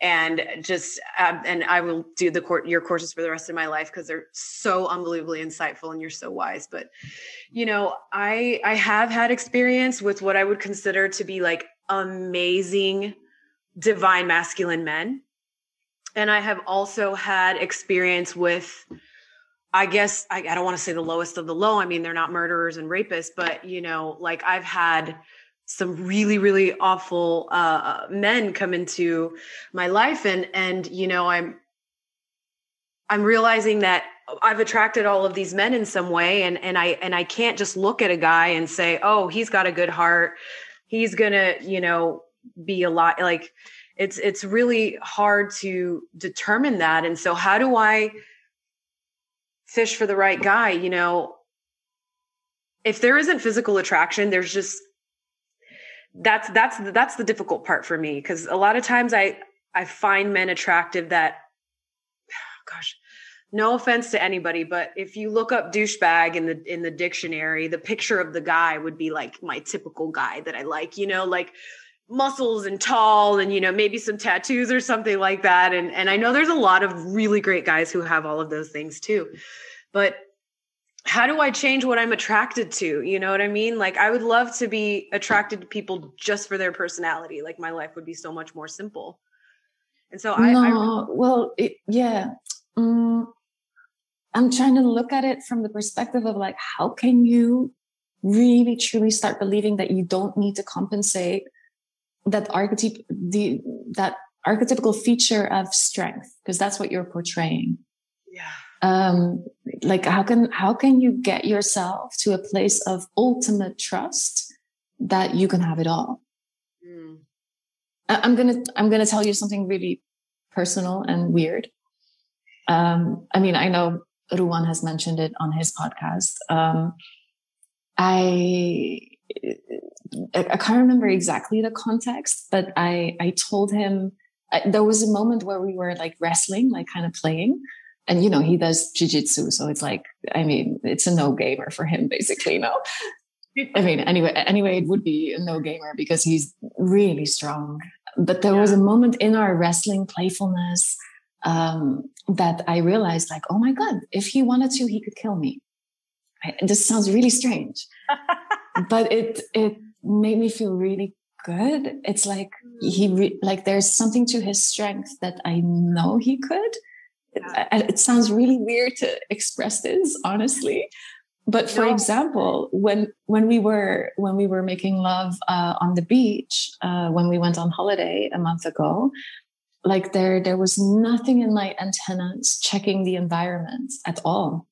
and just, and I will do your courses for the rest of my life, because they're so unbelievably insightful and you're so wise. But, I have had experience with what I would consider to be like amazing divine masculine men. And I have also had experience with, I guess, I don't want to say the lowest of the low. They're not murderers and rapists, but I've had some really, really awful men come into my life. And, I'm realizing that I've attracted all of these men in some way. And I can't just look at a guy and say, oh, he's got a good heart. He's gonna, be a lot, like, it's really hard to determine that. And so how do I fish for the right guy? You know, if there isn't physical attraction, there's just, that's the difficult part for me. Cause a lot of times I find men attractive that, gosh, no offense to anybody, but if you look up douchebag in the dictionary, the picture of the guy would be like my typical guy that I like, you know, like muscles and tall and, you know, maybe some tattoos or something like that. And I know there's a lot of really great guys who have all of those things too, but how do I change what I'm attracted to? You know what I mean? Like, I would love to be attracted to people just for their personality. Like, my life would be so much more simple. And so I'm trying to look at it from the perspective of like, how can you really truly start believing that you don't need to compensate that archetype, that archetypical feature of strength, because that's what you're portraying. Yeah. Like, how can you get yourself to a place of ultimate trust that you can have it all? Mm. I'm gonna tell you something really personal and weird. I mean, I know Ruan has mentioned it on his podcast. I can't remember exactly the context, but I told him there was a moment where we were like wrestling, like kind of playing. And, you know, he does jiu-jitsu. So it's like, I mean, it's a no gamer for him, basically, you know? I mean, anyway, it would be a no gamer because he's really strong. But there was a moment in our wrestling playfulness that I realized, like, oh my God, if he wanted to, he could kill me. And this sounds really strange, but it made me feel really good. It's like, there's something to his strength that I know he could. It sounds really weird to express this, honestly. But for example, when we were making love on the beach, when we went on holiday a month ago, like there was nothing in my antennas checking the environment at all.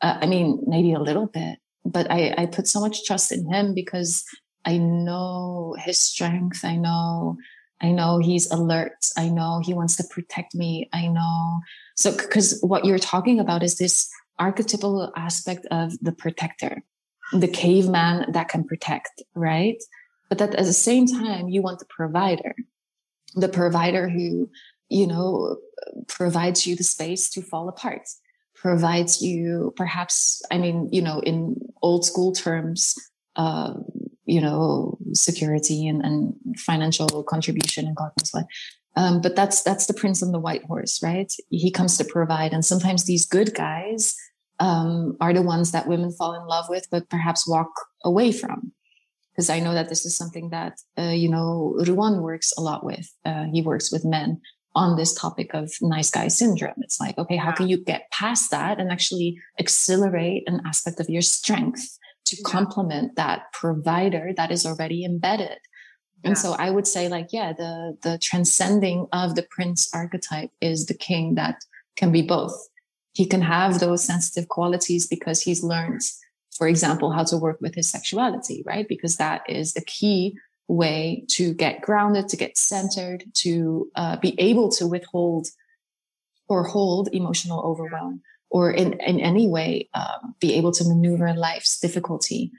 I mean, maybe a little bit, but I put so much trust in him because I know his strength. I know he's alert. I know he wants to protect me. I know. So, because what you're talking about is this archetypal aspect of the protector, the caveman that can protect, right? But that at the same time, you want the provider who, you know, provides you the space to fall apart, provides you perhaps, I mean, you know, in old school terms, you know, security and financial contribution and God knows what. But that's the prince on the white horse, right? He comes to provide. And sometimes these good guys are the ones that women fall in love with, but perhaps walk away from. Because I know that this is something that, you know, Ruan works a lot with. He works with men on this topic of nice guy syndrome. It's like, okay, how can you get past that and actually accelerate an aspect of your strength to complement that provider that is already embedded? And so I would say, like, the transcending of the prince archetype is the king that can be both. He can have those sensitive qualities because he's learned, for example, how to work with his sexuality, right? Because that is the key way to get grounded, to get centered, to be able to withhold or hold emotional overwhelm, or in any way be able to maneuver life's difficulty,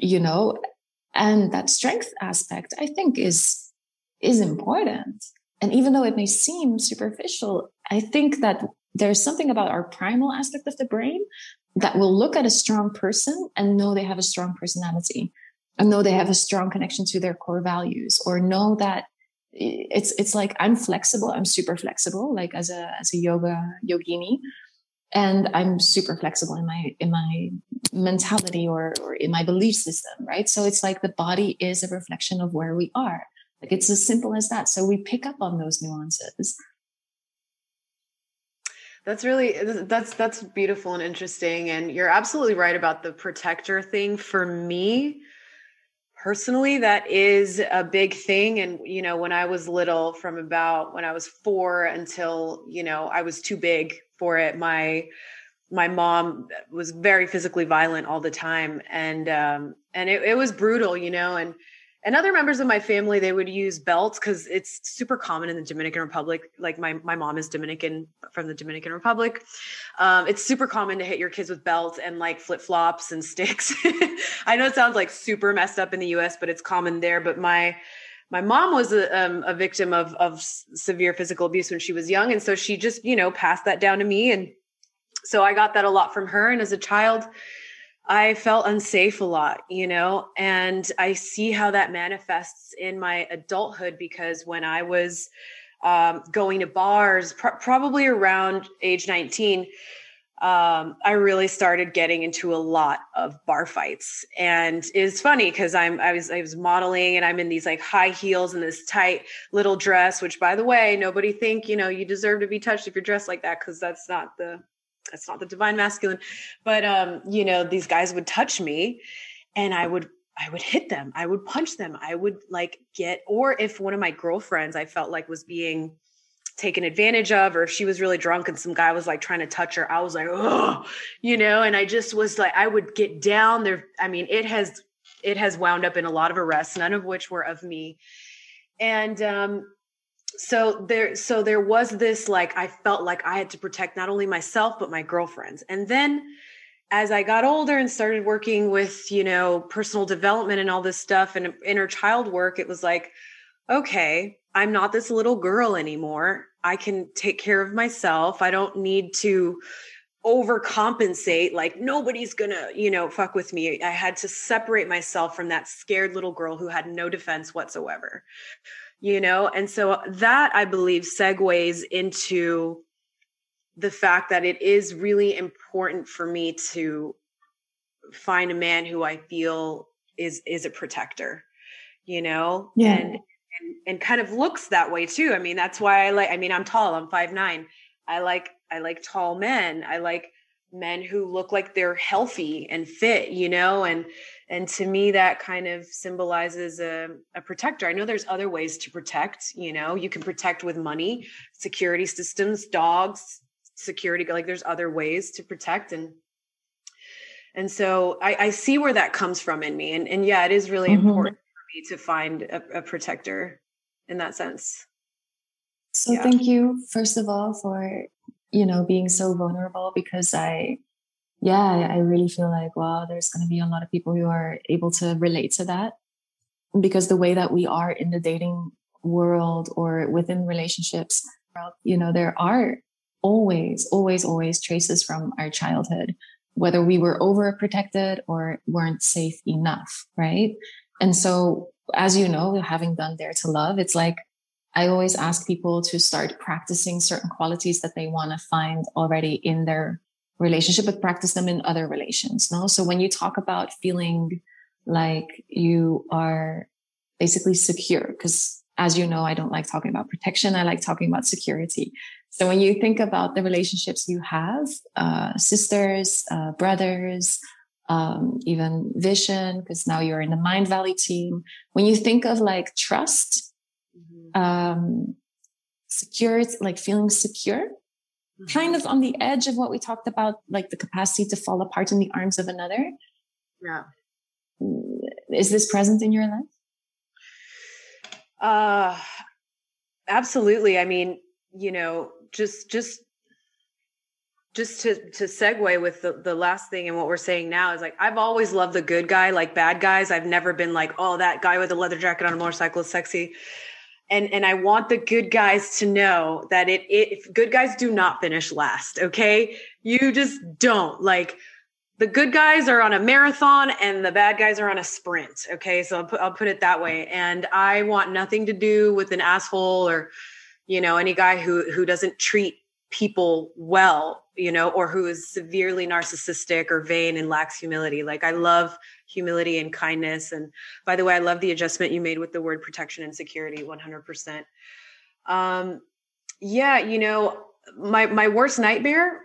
you know. And that strength aspect, I think, is important. And even though it may seem superficial, I think that there's something about our primal aspect of the brain that will look at a strong person and know they have a strong personality, and know they have a strong connection to their core values, or know that it's like, I'm flexible. I'm super flexible, like as a yogini, and I'm super flexible in my mentality or in my belief system, right? So it's like the body is a reflection of where we are. Like, it's as simple as that. So we pick up on those nuances. That's beautiful and interesting. And you're absolutely right about the protector thing. For me, personally, that is a big thing. And, you know, when I was little, from about when I was 4 until, you know, I was too big for it, my mom was very physically violent all the time. And it was brutal, you know, and And other members of my family, they would use belts because it's super common in the Dominican Republic. Like my mom is Dominican, from the Dominican Republic. It's super common to hit your kids with belts and like flip-flops and sticks. I know it sounds like super messed up in the US, but it's common there. But my mom was a victim of severe physical abuse when she was young. And so she just, passed that down to me. And so I got that a lot from her. And as a child, I felt unsafe a lot, and I see how that manifests in my adulthood, because when I was going to bars, probably around age 19, I really started getting into a lot of bar fights. And it's funny because I was modeling and I'm in these like high heels and this tight little dress, which, by the way, nobody think, you deserve to be touched if you're dressed like that, because that's not the divine masculine. But, these guys would touch me and I would hit them. I would punch them. I would or if one of my girlfriends I felt like was being taken advantage of, or if she was really drunk and some guy was like trying to touch her, I was like, oh, and I just was like, I would get down there. I mean, it has wound up in a lot of arrests, none of which were of me. And, So there was this, I felt like I had to protect not only myself, but my girlfriends. And then as I got older and started working with, personal development and all this stuff and inner child work, it was like, okay, I'm not this little girl anymore. I can take care of myself. I don't need to overcompensate. Like nobody's gonna, fuck with me. I had to separate myself from that scared little girl who had no defense whatsoever. And so that, I believe, segues into the fact that it is really important for me to find a man who I feel is a protector, yeah. and kind of looks that way too. I mean, that's why I'm tall, I'm 5'9". I like tall men. I like men who look like they're healthy and fit, and to me, that kind of symbolizes a protector. I know there's other ways to protect, you can protect with money, security systems, dogs, security, there's other ways to protect. And so I see where that comes from in me. And yeah, it is really important for me to find a protector in that sense. So yeah. Thank you, first of all, for, being so vulnerable, because I really feel like, wow, there's going to be a lot of people who are able to relate to that, because the way that we are in the dating world or within relationships, there are always traces from our childhood, whether we were overprotected or weren't safe enough, right? And so, as having done Dare to Love, it's like, I always ask people to start practicing certain qualities that they want to find already in their relationship, but practice them in other relations. No? So when you talk about feeling like you are basically secure, because as I don't like talking about protection. I like talking about security. So when you think about the relationships you have, sisters, brothers, even Vishen, because now you're in the Mind Valley team. When you think of trust, security, feeling secure, kind of on the edge of what we talked about, the capacity to fall apart in the arms of another. Yeah. Is this present in your life? Absolutely. I mean, just to segue with the last thing and what we're saying now is I've always loved the good guy, bad guys. I've never been oh, that guy with a leather jacket on a motorcycle is sexy. And I want the good guys to know that if good guys do not finish last, okay? You just don't. The good guys are on a marathon and the bad guys are on a sprint, okay? So I'll put it that way. And I want nothing to do with an asshole or, any guy who doesn't treat people well, or who is severely narcissistic or vain and lacks humility. I love humility and kindness. And by the way, I love the adjustment you made with the word protection and security, 100%. My worst nightmare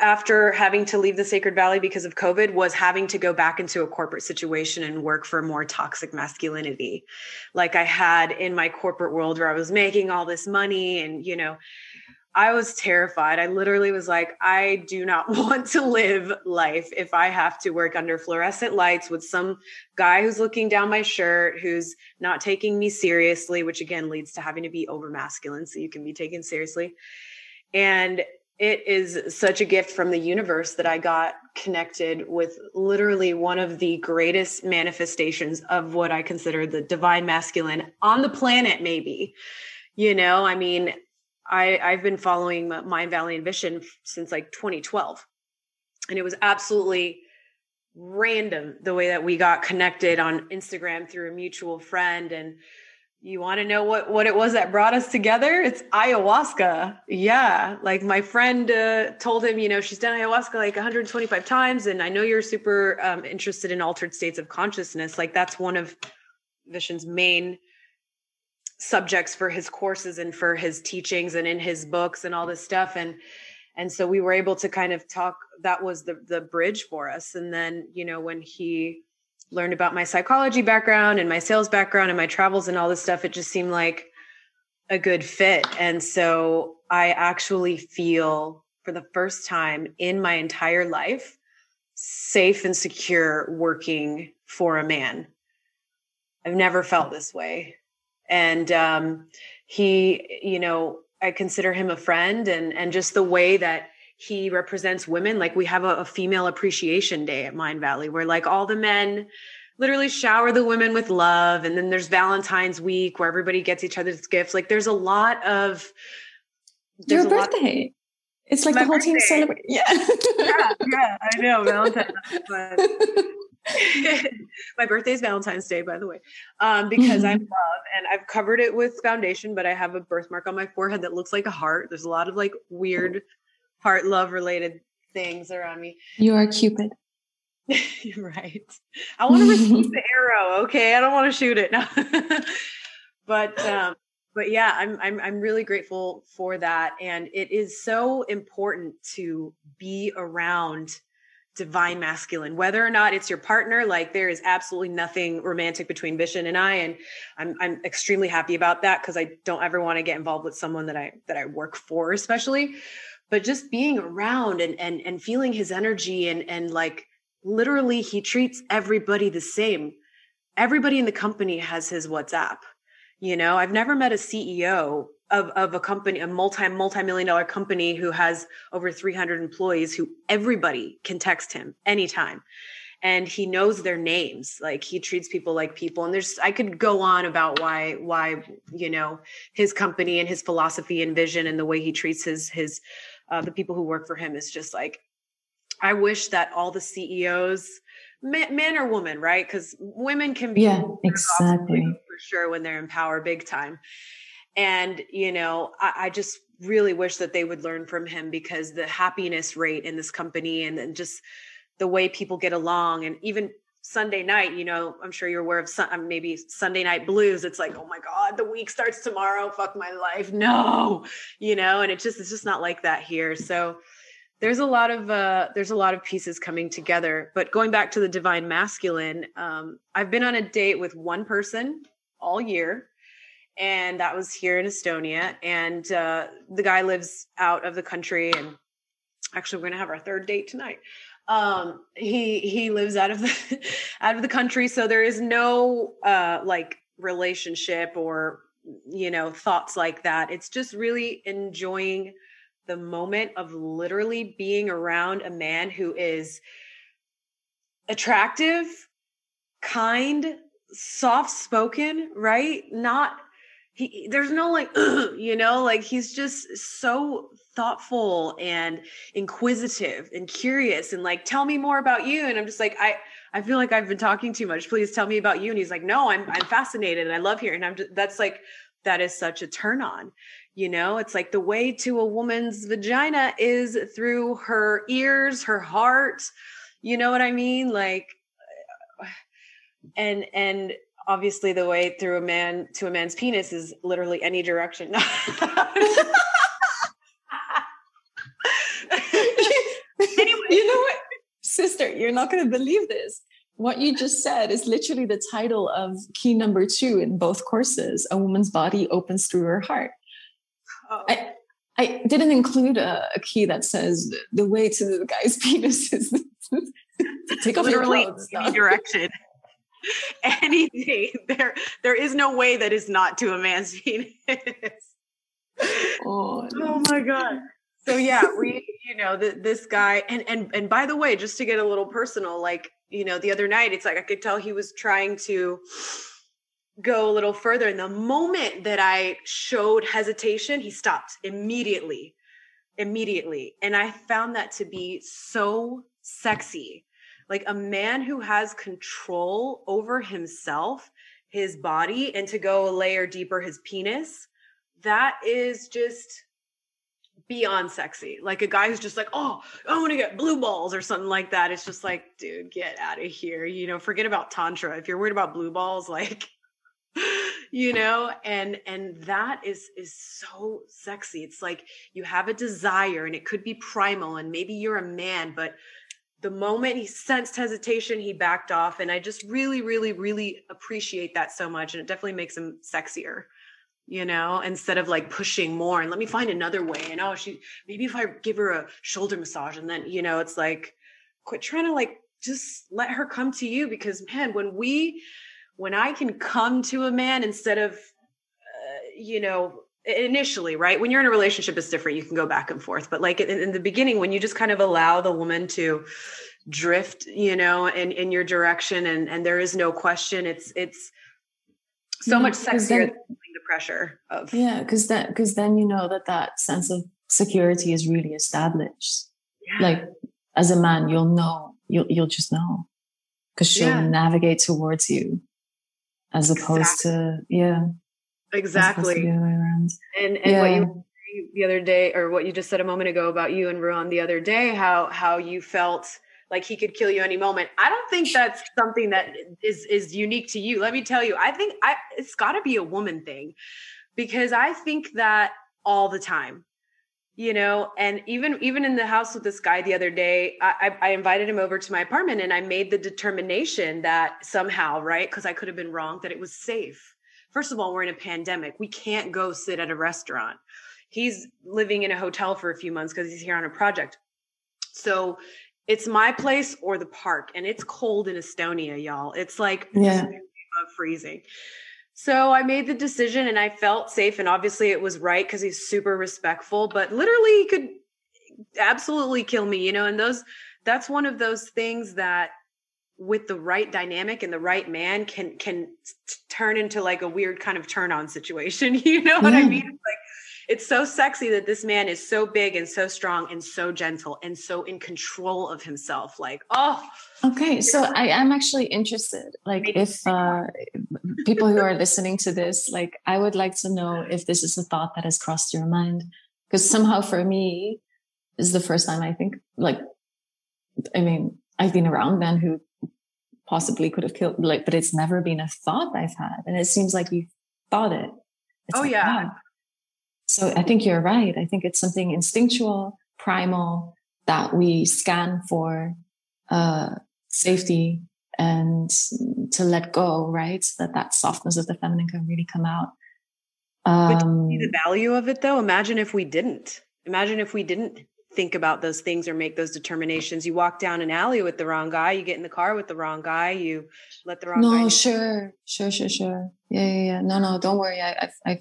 after having to leave the Sacred Valley because of COVID was having to go back into a corporate situation and work for more toxic masculinity. I had in my corporate world where I was making all this money and, I was terrified. I literally was like, I do not want to live life if I have to work under fluorescent lights with some guy who's looking down my shirt, who's not taking me seriously, which again leads to having to be over masculine so you can be taken seriously. And it is such a gift from the universe that I got connected with literally one of the greatest manifestations of what I consider the divine masculine on the planet, maybe. You know, I mean, I've been following Mind Valley and Vishen since like 2012. And it was absolutely random the way that we got connected on Instagram through a mutual friend. And you want to know what it was that brought us together? It's ayahuasca. Yeah. Like my friend told him, you know, she's done ayahuasca like 125 times. And I know you're super interested in altered states of consciousness. Like that's one of Vishen's main subjects for his courses and for his teachings and in his books and all this stuff. And so we were able to kind of talk. That was the bridge for us. And then, you know, when he learned about my psychology background and my sales background and my travels and all this stuff, it just seemed like a good fit. And so I actually feel for the first time in my entire life, safe and secure working for a man. I've never felt this way. And, he, you know, I consider him a friend, and just the way that he represents women. Like we have a female appreciation day at Mind Valley where like all the men literally shower the women with love. And then there's Valentine's week where everybody gets each other's gifts. Like there's a lot of your birthday. It's like the whole team celebrating. Yeah. Yeah. I know. Valentine's. My birthday is Valentine's Day, by the way, because I'm love, and I've covered it with foundation, but I have a birthmark on my forehead that looks like a heart. There's a lot of like weird heart love related things around me. You are Cupid. You're right. I want to receive the arrow. Okay. I don't want to shoot it. No. But yeah, I'm really grateful for that. And it is so important to be around divine masculine, whether or not it's your partner. Like there is absolutely nothing romantic between Vishen and I, and I'm extremely happy about that, because I don't ever want to get involved with someone that I work for, especially. But just being around and feeling his energy, and like literally he treats everybody the same. Everybody in the company has his WhatsApp. You know, I've never met a CEO of a company, a multi-million dollar company who has over 300 employees, who everybody can text him anytime. And he knows their names. Like he treats people like people. And I could go on about why, you know, his company and his philosophy and vision and the way he treats his the people who work for him is just like, I wish that all the CEOs, men or women, right? Because women can be exactly for sure when they're in power big time. And, you know, I just really wish that they would learn from him, because the happiness rate in this company and just the way people get along. And even Sunday night, you know, I'm sure you're aware of maybe Sunday night blues. It's like, oh my God, the week starts tomorrow. Fuck my life. No, you know, and it's just not like that here. So there's a lot of pieces coming together. But going back to the divine masculine, I've been on a date with one person all year. And that was here in Estonia. And the guy lives out of the country. And actually, we're going to have our third date tonight. He lives out of the country. So there is no like relationship or, you know, thoughts like that. It's just really enjoying the moment of literally being around a man who is attractive, kind, soft-spoken, right? There's no like, you know, like he's just so thoughtful and inquisitive and curious and like, tell me more about you. And I'm just like, I feel like I've been talking too much. Please tell me about you. And he's like, no, I'm fascinated and I love hearing. And that is such a turn on, you know. It's like the way to a woman's vagina is through her ears, her heart, you know what I mean? Like, and obviously the way through a man's penis is literally any direction. Anyway. You know what, sister, you're not going to believe this. What you just said is literally the title of key number 2 in both courses. A woman's body opens through her heart. Oh. I, I didn't include a key that says the way to the guy's penis is take off literally your clothes, any direction. Anything. There is no way that is not to a man's penis. Oh my God. So yeah, this guy, and by the way, just to get a little personal, like, the other night, it's like, I could tell he was trying to go a little further. And the moment that I showed hesitation, he stopped immediately. And I found that to be so sexy. Like a man who has control over himself, his body, and to go a layer deeper, his penis, that is just beyond sexy. Like a guy who's just like, oh, I want to get blue balls or something like that. It's just like, dude, get out of here. Forget about Tantra. If you're worried about blue balls, like, and that is so sexy. It's like you have a desire and it could be primal and maybe you're a man, but the moment he sensed hesitation, he backed off. And I just really, really, really appreciate that so much. And it definitely makes him sexier. Instead of like pushing more and let me find another way. And maybe if I give her a shoulder massage and then, it's like, quit trying to like, just let her come to you because man, when I can come to a man instead of, initially, right. When you're in a relationship, it's different. You can go back and forth, but like in the beginning, when you just kind of allow the woman to drift, in your direction and there is no question, it's so much sexier than pressure of. Yeah. Cause then, that sense of security is really established. Yeah. Like as a man, you'll know, you'll just know because she'll navigate towards you as opposed to, exactly. To the other way around. And what you the other day, or what you just said a moment ago about you and Ruan the other day, how you felt like he could kill you any moment. I don't think that's something that is unique to you. Let me tell you, I think it's gotta be a woman thing because I think that all the time, and even in the house with this guy the other day, I invited him over to my apartment and I made the determination that somehow, right. Cause I could have been wrong that it was safe. First of all, we're in a pandemic. We can't go sit at a restaurant. He's living in a hotel for a few months cause he's here on a project. So it's my place or the park, and it's cold in Estonia, y'all. It's like above freezing. So I made the decision and I felt safe, and obviously it was right because he's super respectful, but literally he could absolutely kill me, and that's one of those things that with the right dynamic and the right man can turn into like a weird kind of turn on situation. You know what I mean? It's like, it's so sexy that this man is so big and so strong and so gentle and so in control of himself. Like, oh, okay. So I am actually interested. Like if people who are listening to this, like I would like to know if this is a thought that has crossed your mind, because somehow for me this is the first time I think like, I mean, I've been around men who possibly could have killed, like, but it's never been a thought I've had. And it seems like you've thought it. It's wow. So I think you're right. I think it's something instinctual, primal, that we scan for safety and to let go, right? So that softness of the feminine can really come out. But do you see the value of it though? Imagine if we didn't think about those things or make those determinations. You walk down an alley with the wrong guy, you get in the car with the wrong guy, you let the wrong guy. No, sure. Yeah. No, don't worry. I've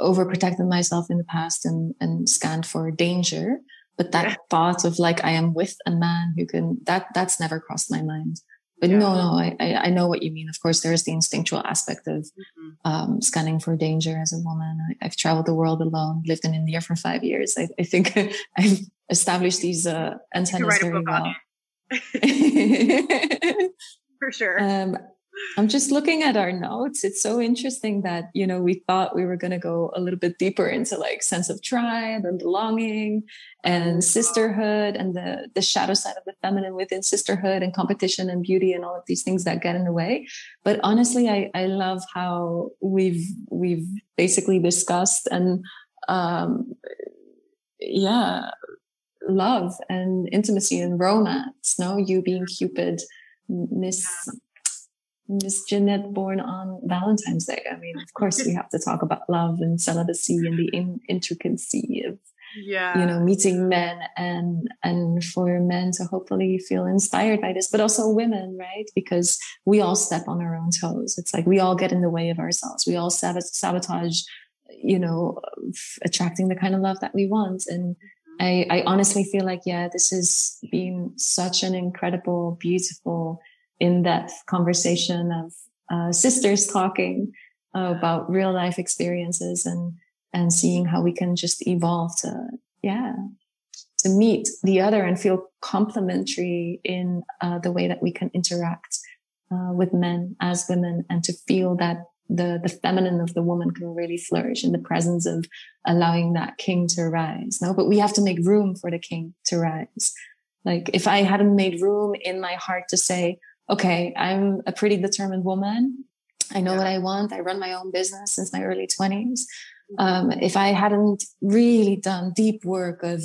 overprotected myself in the past and scanned for danger, but that thought of like I am with a man who can, that's never crossed my mind. But I know what you mean. Of course there is the instinctual aspect of scanning for danger as a woman. I've traveled the world alone, lived in India for 5 years. I think I've established these antennas very well. For sure. I'm just looking at our notes. It's so interesting that, we thought we were going to go a little bit deeper into like sense of tribe and belonging and sisterhood and the shadow side of the feminine within sisterhood and competition and beauty and all of these things that get in the way. But honestly, I love how we've basically discussed and, love and intimacy and romance, you being Cupid, Miss Miss Jeanette, born on Valentine's Day. I mean, of course, we have to talk about love and celibacy and the intricacy of, you know, meeting men, and for men to hopefully feel inspired by this, but also women, right? Because we all step on our own toes. It's like we all get in the way of ourselves. We all sabotage, you know, attracting the kind of love that we want. And I honestly feel like, this has been such an incredible, beautiful, in-depth conversation of sisters talking about real life experiences and seeing how we can just evolve to meet the other and feel complementary in the way that we can interact with men as women, and to feel that the feminine of the woman can really flourish in the presence of allowing that king to rise. No, but we have to make room for the king to rise. Like, if I hadn't made room in my heart to say, okay, I'm a pretty determined woman. I know what I want. I run my own business since my early 20s. If I hadn't really done deep work of,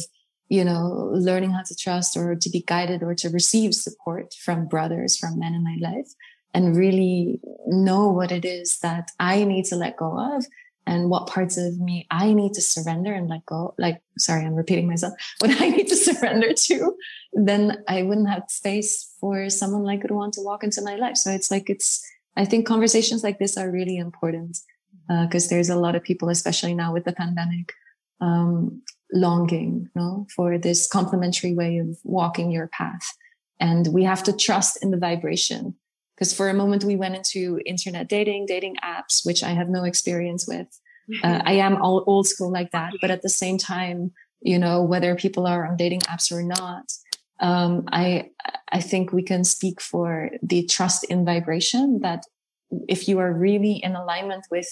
you know, learning how to trust or to be guided or to receive support from brothers, from men in my life, and really know what it is that I need to let go of and what parts of me I need to surrender and let go. Like, sorry, I'm repeating myself. What I need to surrender to, then I wouldn't have space for someone like Ruan to walk into my life. So it's like, I think conversations like this are really important, because there's a lot of people, especially now with the pandemic, longing, for this complementary way of walking your path. And we have to trust in the vibration, because for a moment we went into internet dating apps, which I have no experience with. I am all old school like that. But at the same time, you know, whether people are on dating apps or not, I think we can speak for the trust in vibration, that if you are really in alignment with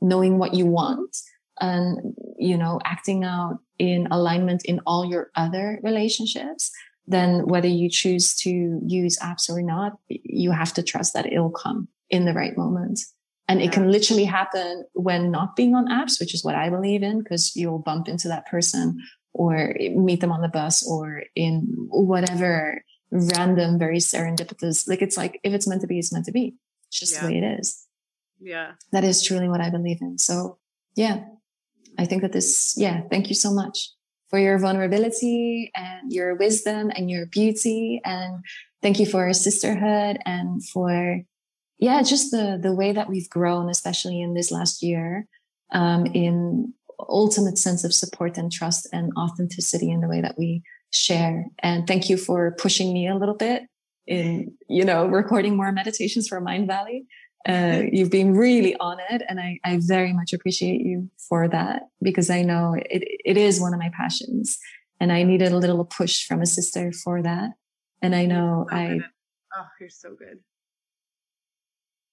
knowing what you want and, you know, acting out in alignment in all your other relationships, then whether you choose to use apps or not, you have to trust that it'll come in the right moment. And it can literally happen when not being on apps, which is what I believe in, because you'll bump into that person or meet them on the bus or in whatever random, very serendipitous. Like, it's like, if it's meant to be, it's meant to be. It's just the way it is. Yeah. That is truly what I believe in. So I think that this, thank you so much for your vulnerability and your wisdom and your beauty. And thank you for sisterhood and for, just the way that we've grown, especially in this last year, in ultimate sense of support and trust and authenticity in the way that we share. And thank you for pushing me a little bit in, you know, recording more meditations for Mind Valley. You've been really on it, and I very much appreciate you for that, because I know it is one of my passions, and I needed a little push from a sister for that. And I know you're so good.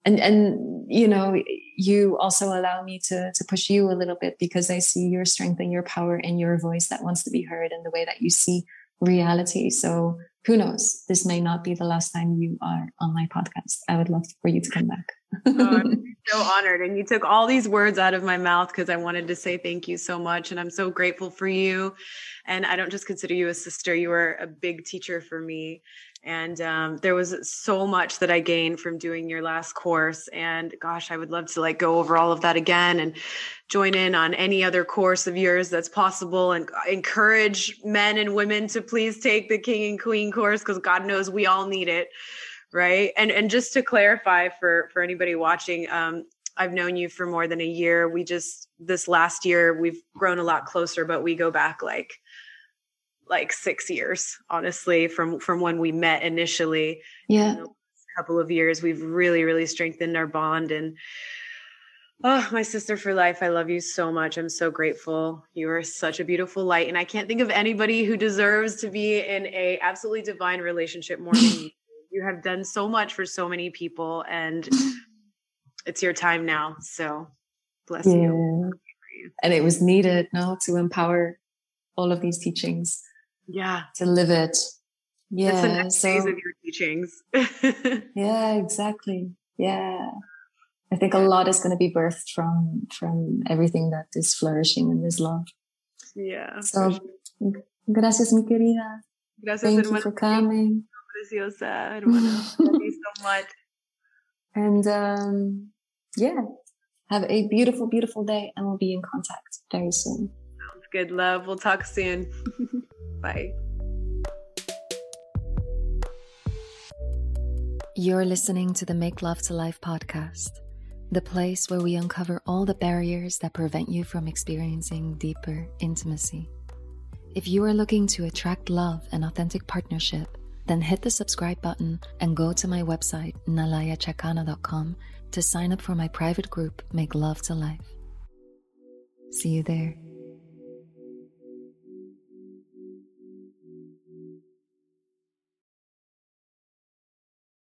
And you know, you also allow me to push you a little bit, because I see your strength and your power and your voice that wants to be heard and the way that you see reality. So who knows? This may not be the last time you are on my podcast. I would love for you to come back. I'm so honored. And you took all these words out of my mouth, because I wanted to say thank you so much. And I'm so grateful for you. And I don't just consider you a sister. You were a big teacher for me. And there was so much that I gained from doing your last course. And gosh, I would love to like go over all of that again and join in on any other course of yours that's possible, and encourage men and women to please take the King and Queen course, because God knows we all need it. Right. And just to clarify for anybody watching, I've known you for more than a year. We just, this last year, we've grown a lot closer, but we go back like 6 years, honestly, from when we met initially. Yeah. In the last couple of years, we've really, really strengthened our bond, and oh, my sister for life, I love you so much. I'm so grateful. You are such a beautiful light. And I can't think of anybody who deserves to be in a absolutely divine relationship more than you. You have done so much for so many people, and it's your time now. So bless you. And it was needed to empower all of these teachings. Yeah. To live it. Yeah. That's the next phase of your teachings. Yeah, exactly. Yeah. I think a lot is going to be birthed from everything that is flourishing in this love. Yeah. So sure. Gracias, mi querida. Gracias, Thank you for coming. Preciosa, hermana. Thank you so much. And yeah, have a beautiful, beautiful day, and we'll be in contact very soon. Sounds good, love. We'll talk soon. Bye. You're listening to the Make Love to Life podcast, the place where we uncover all the barriers that prevent you from experiencing deeper intimacy. If you are looking to attract love and authentic partnership, then hit the subscribe button and go to my website, nalayachakana.com, to sign up for my private group, Make Love to Life. See you there.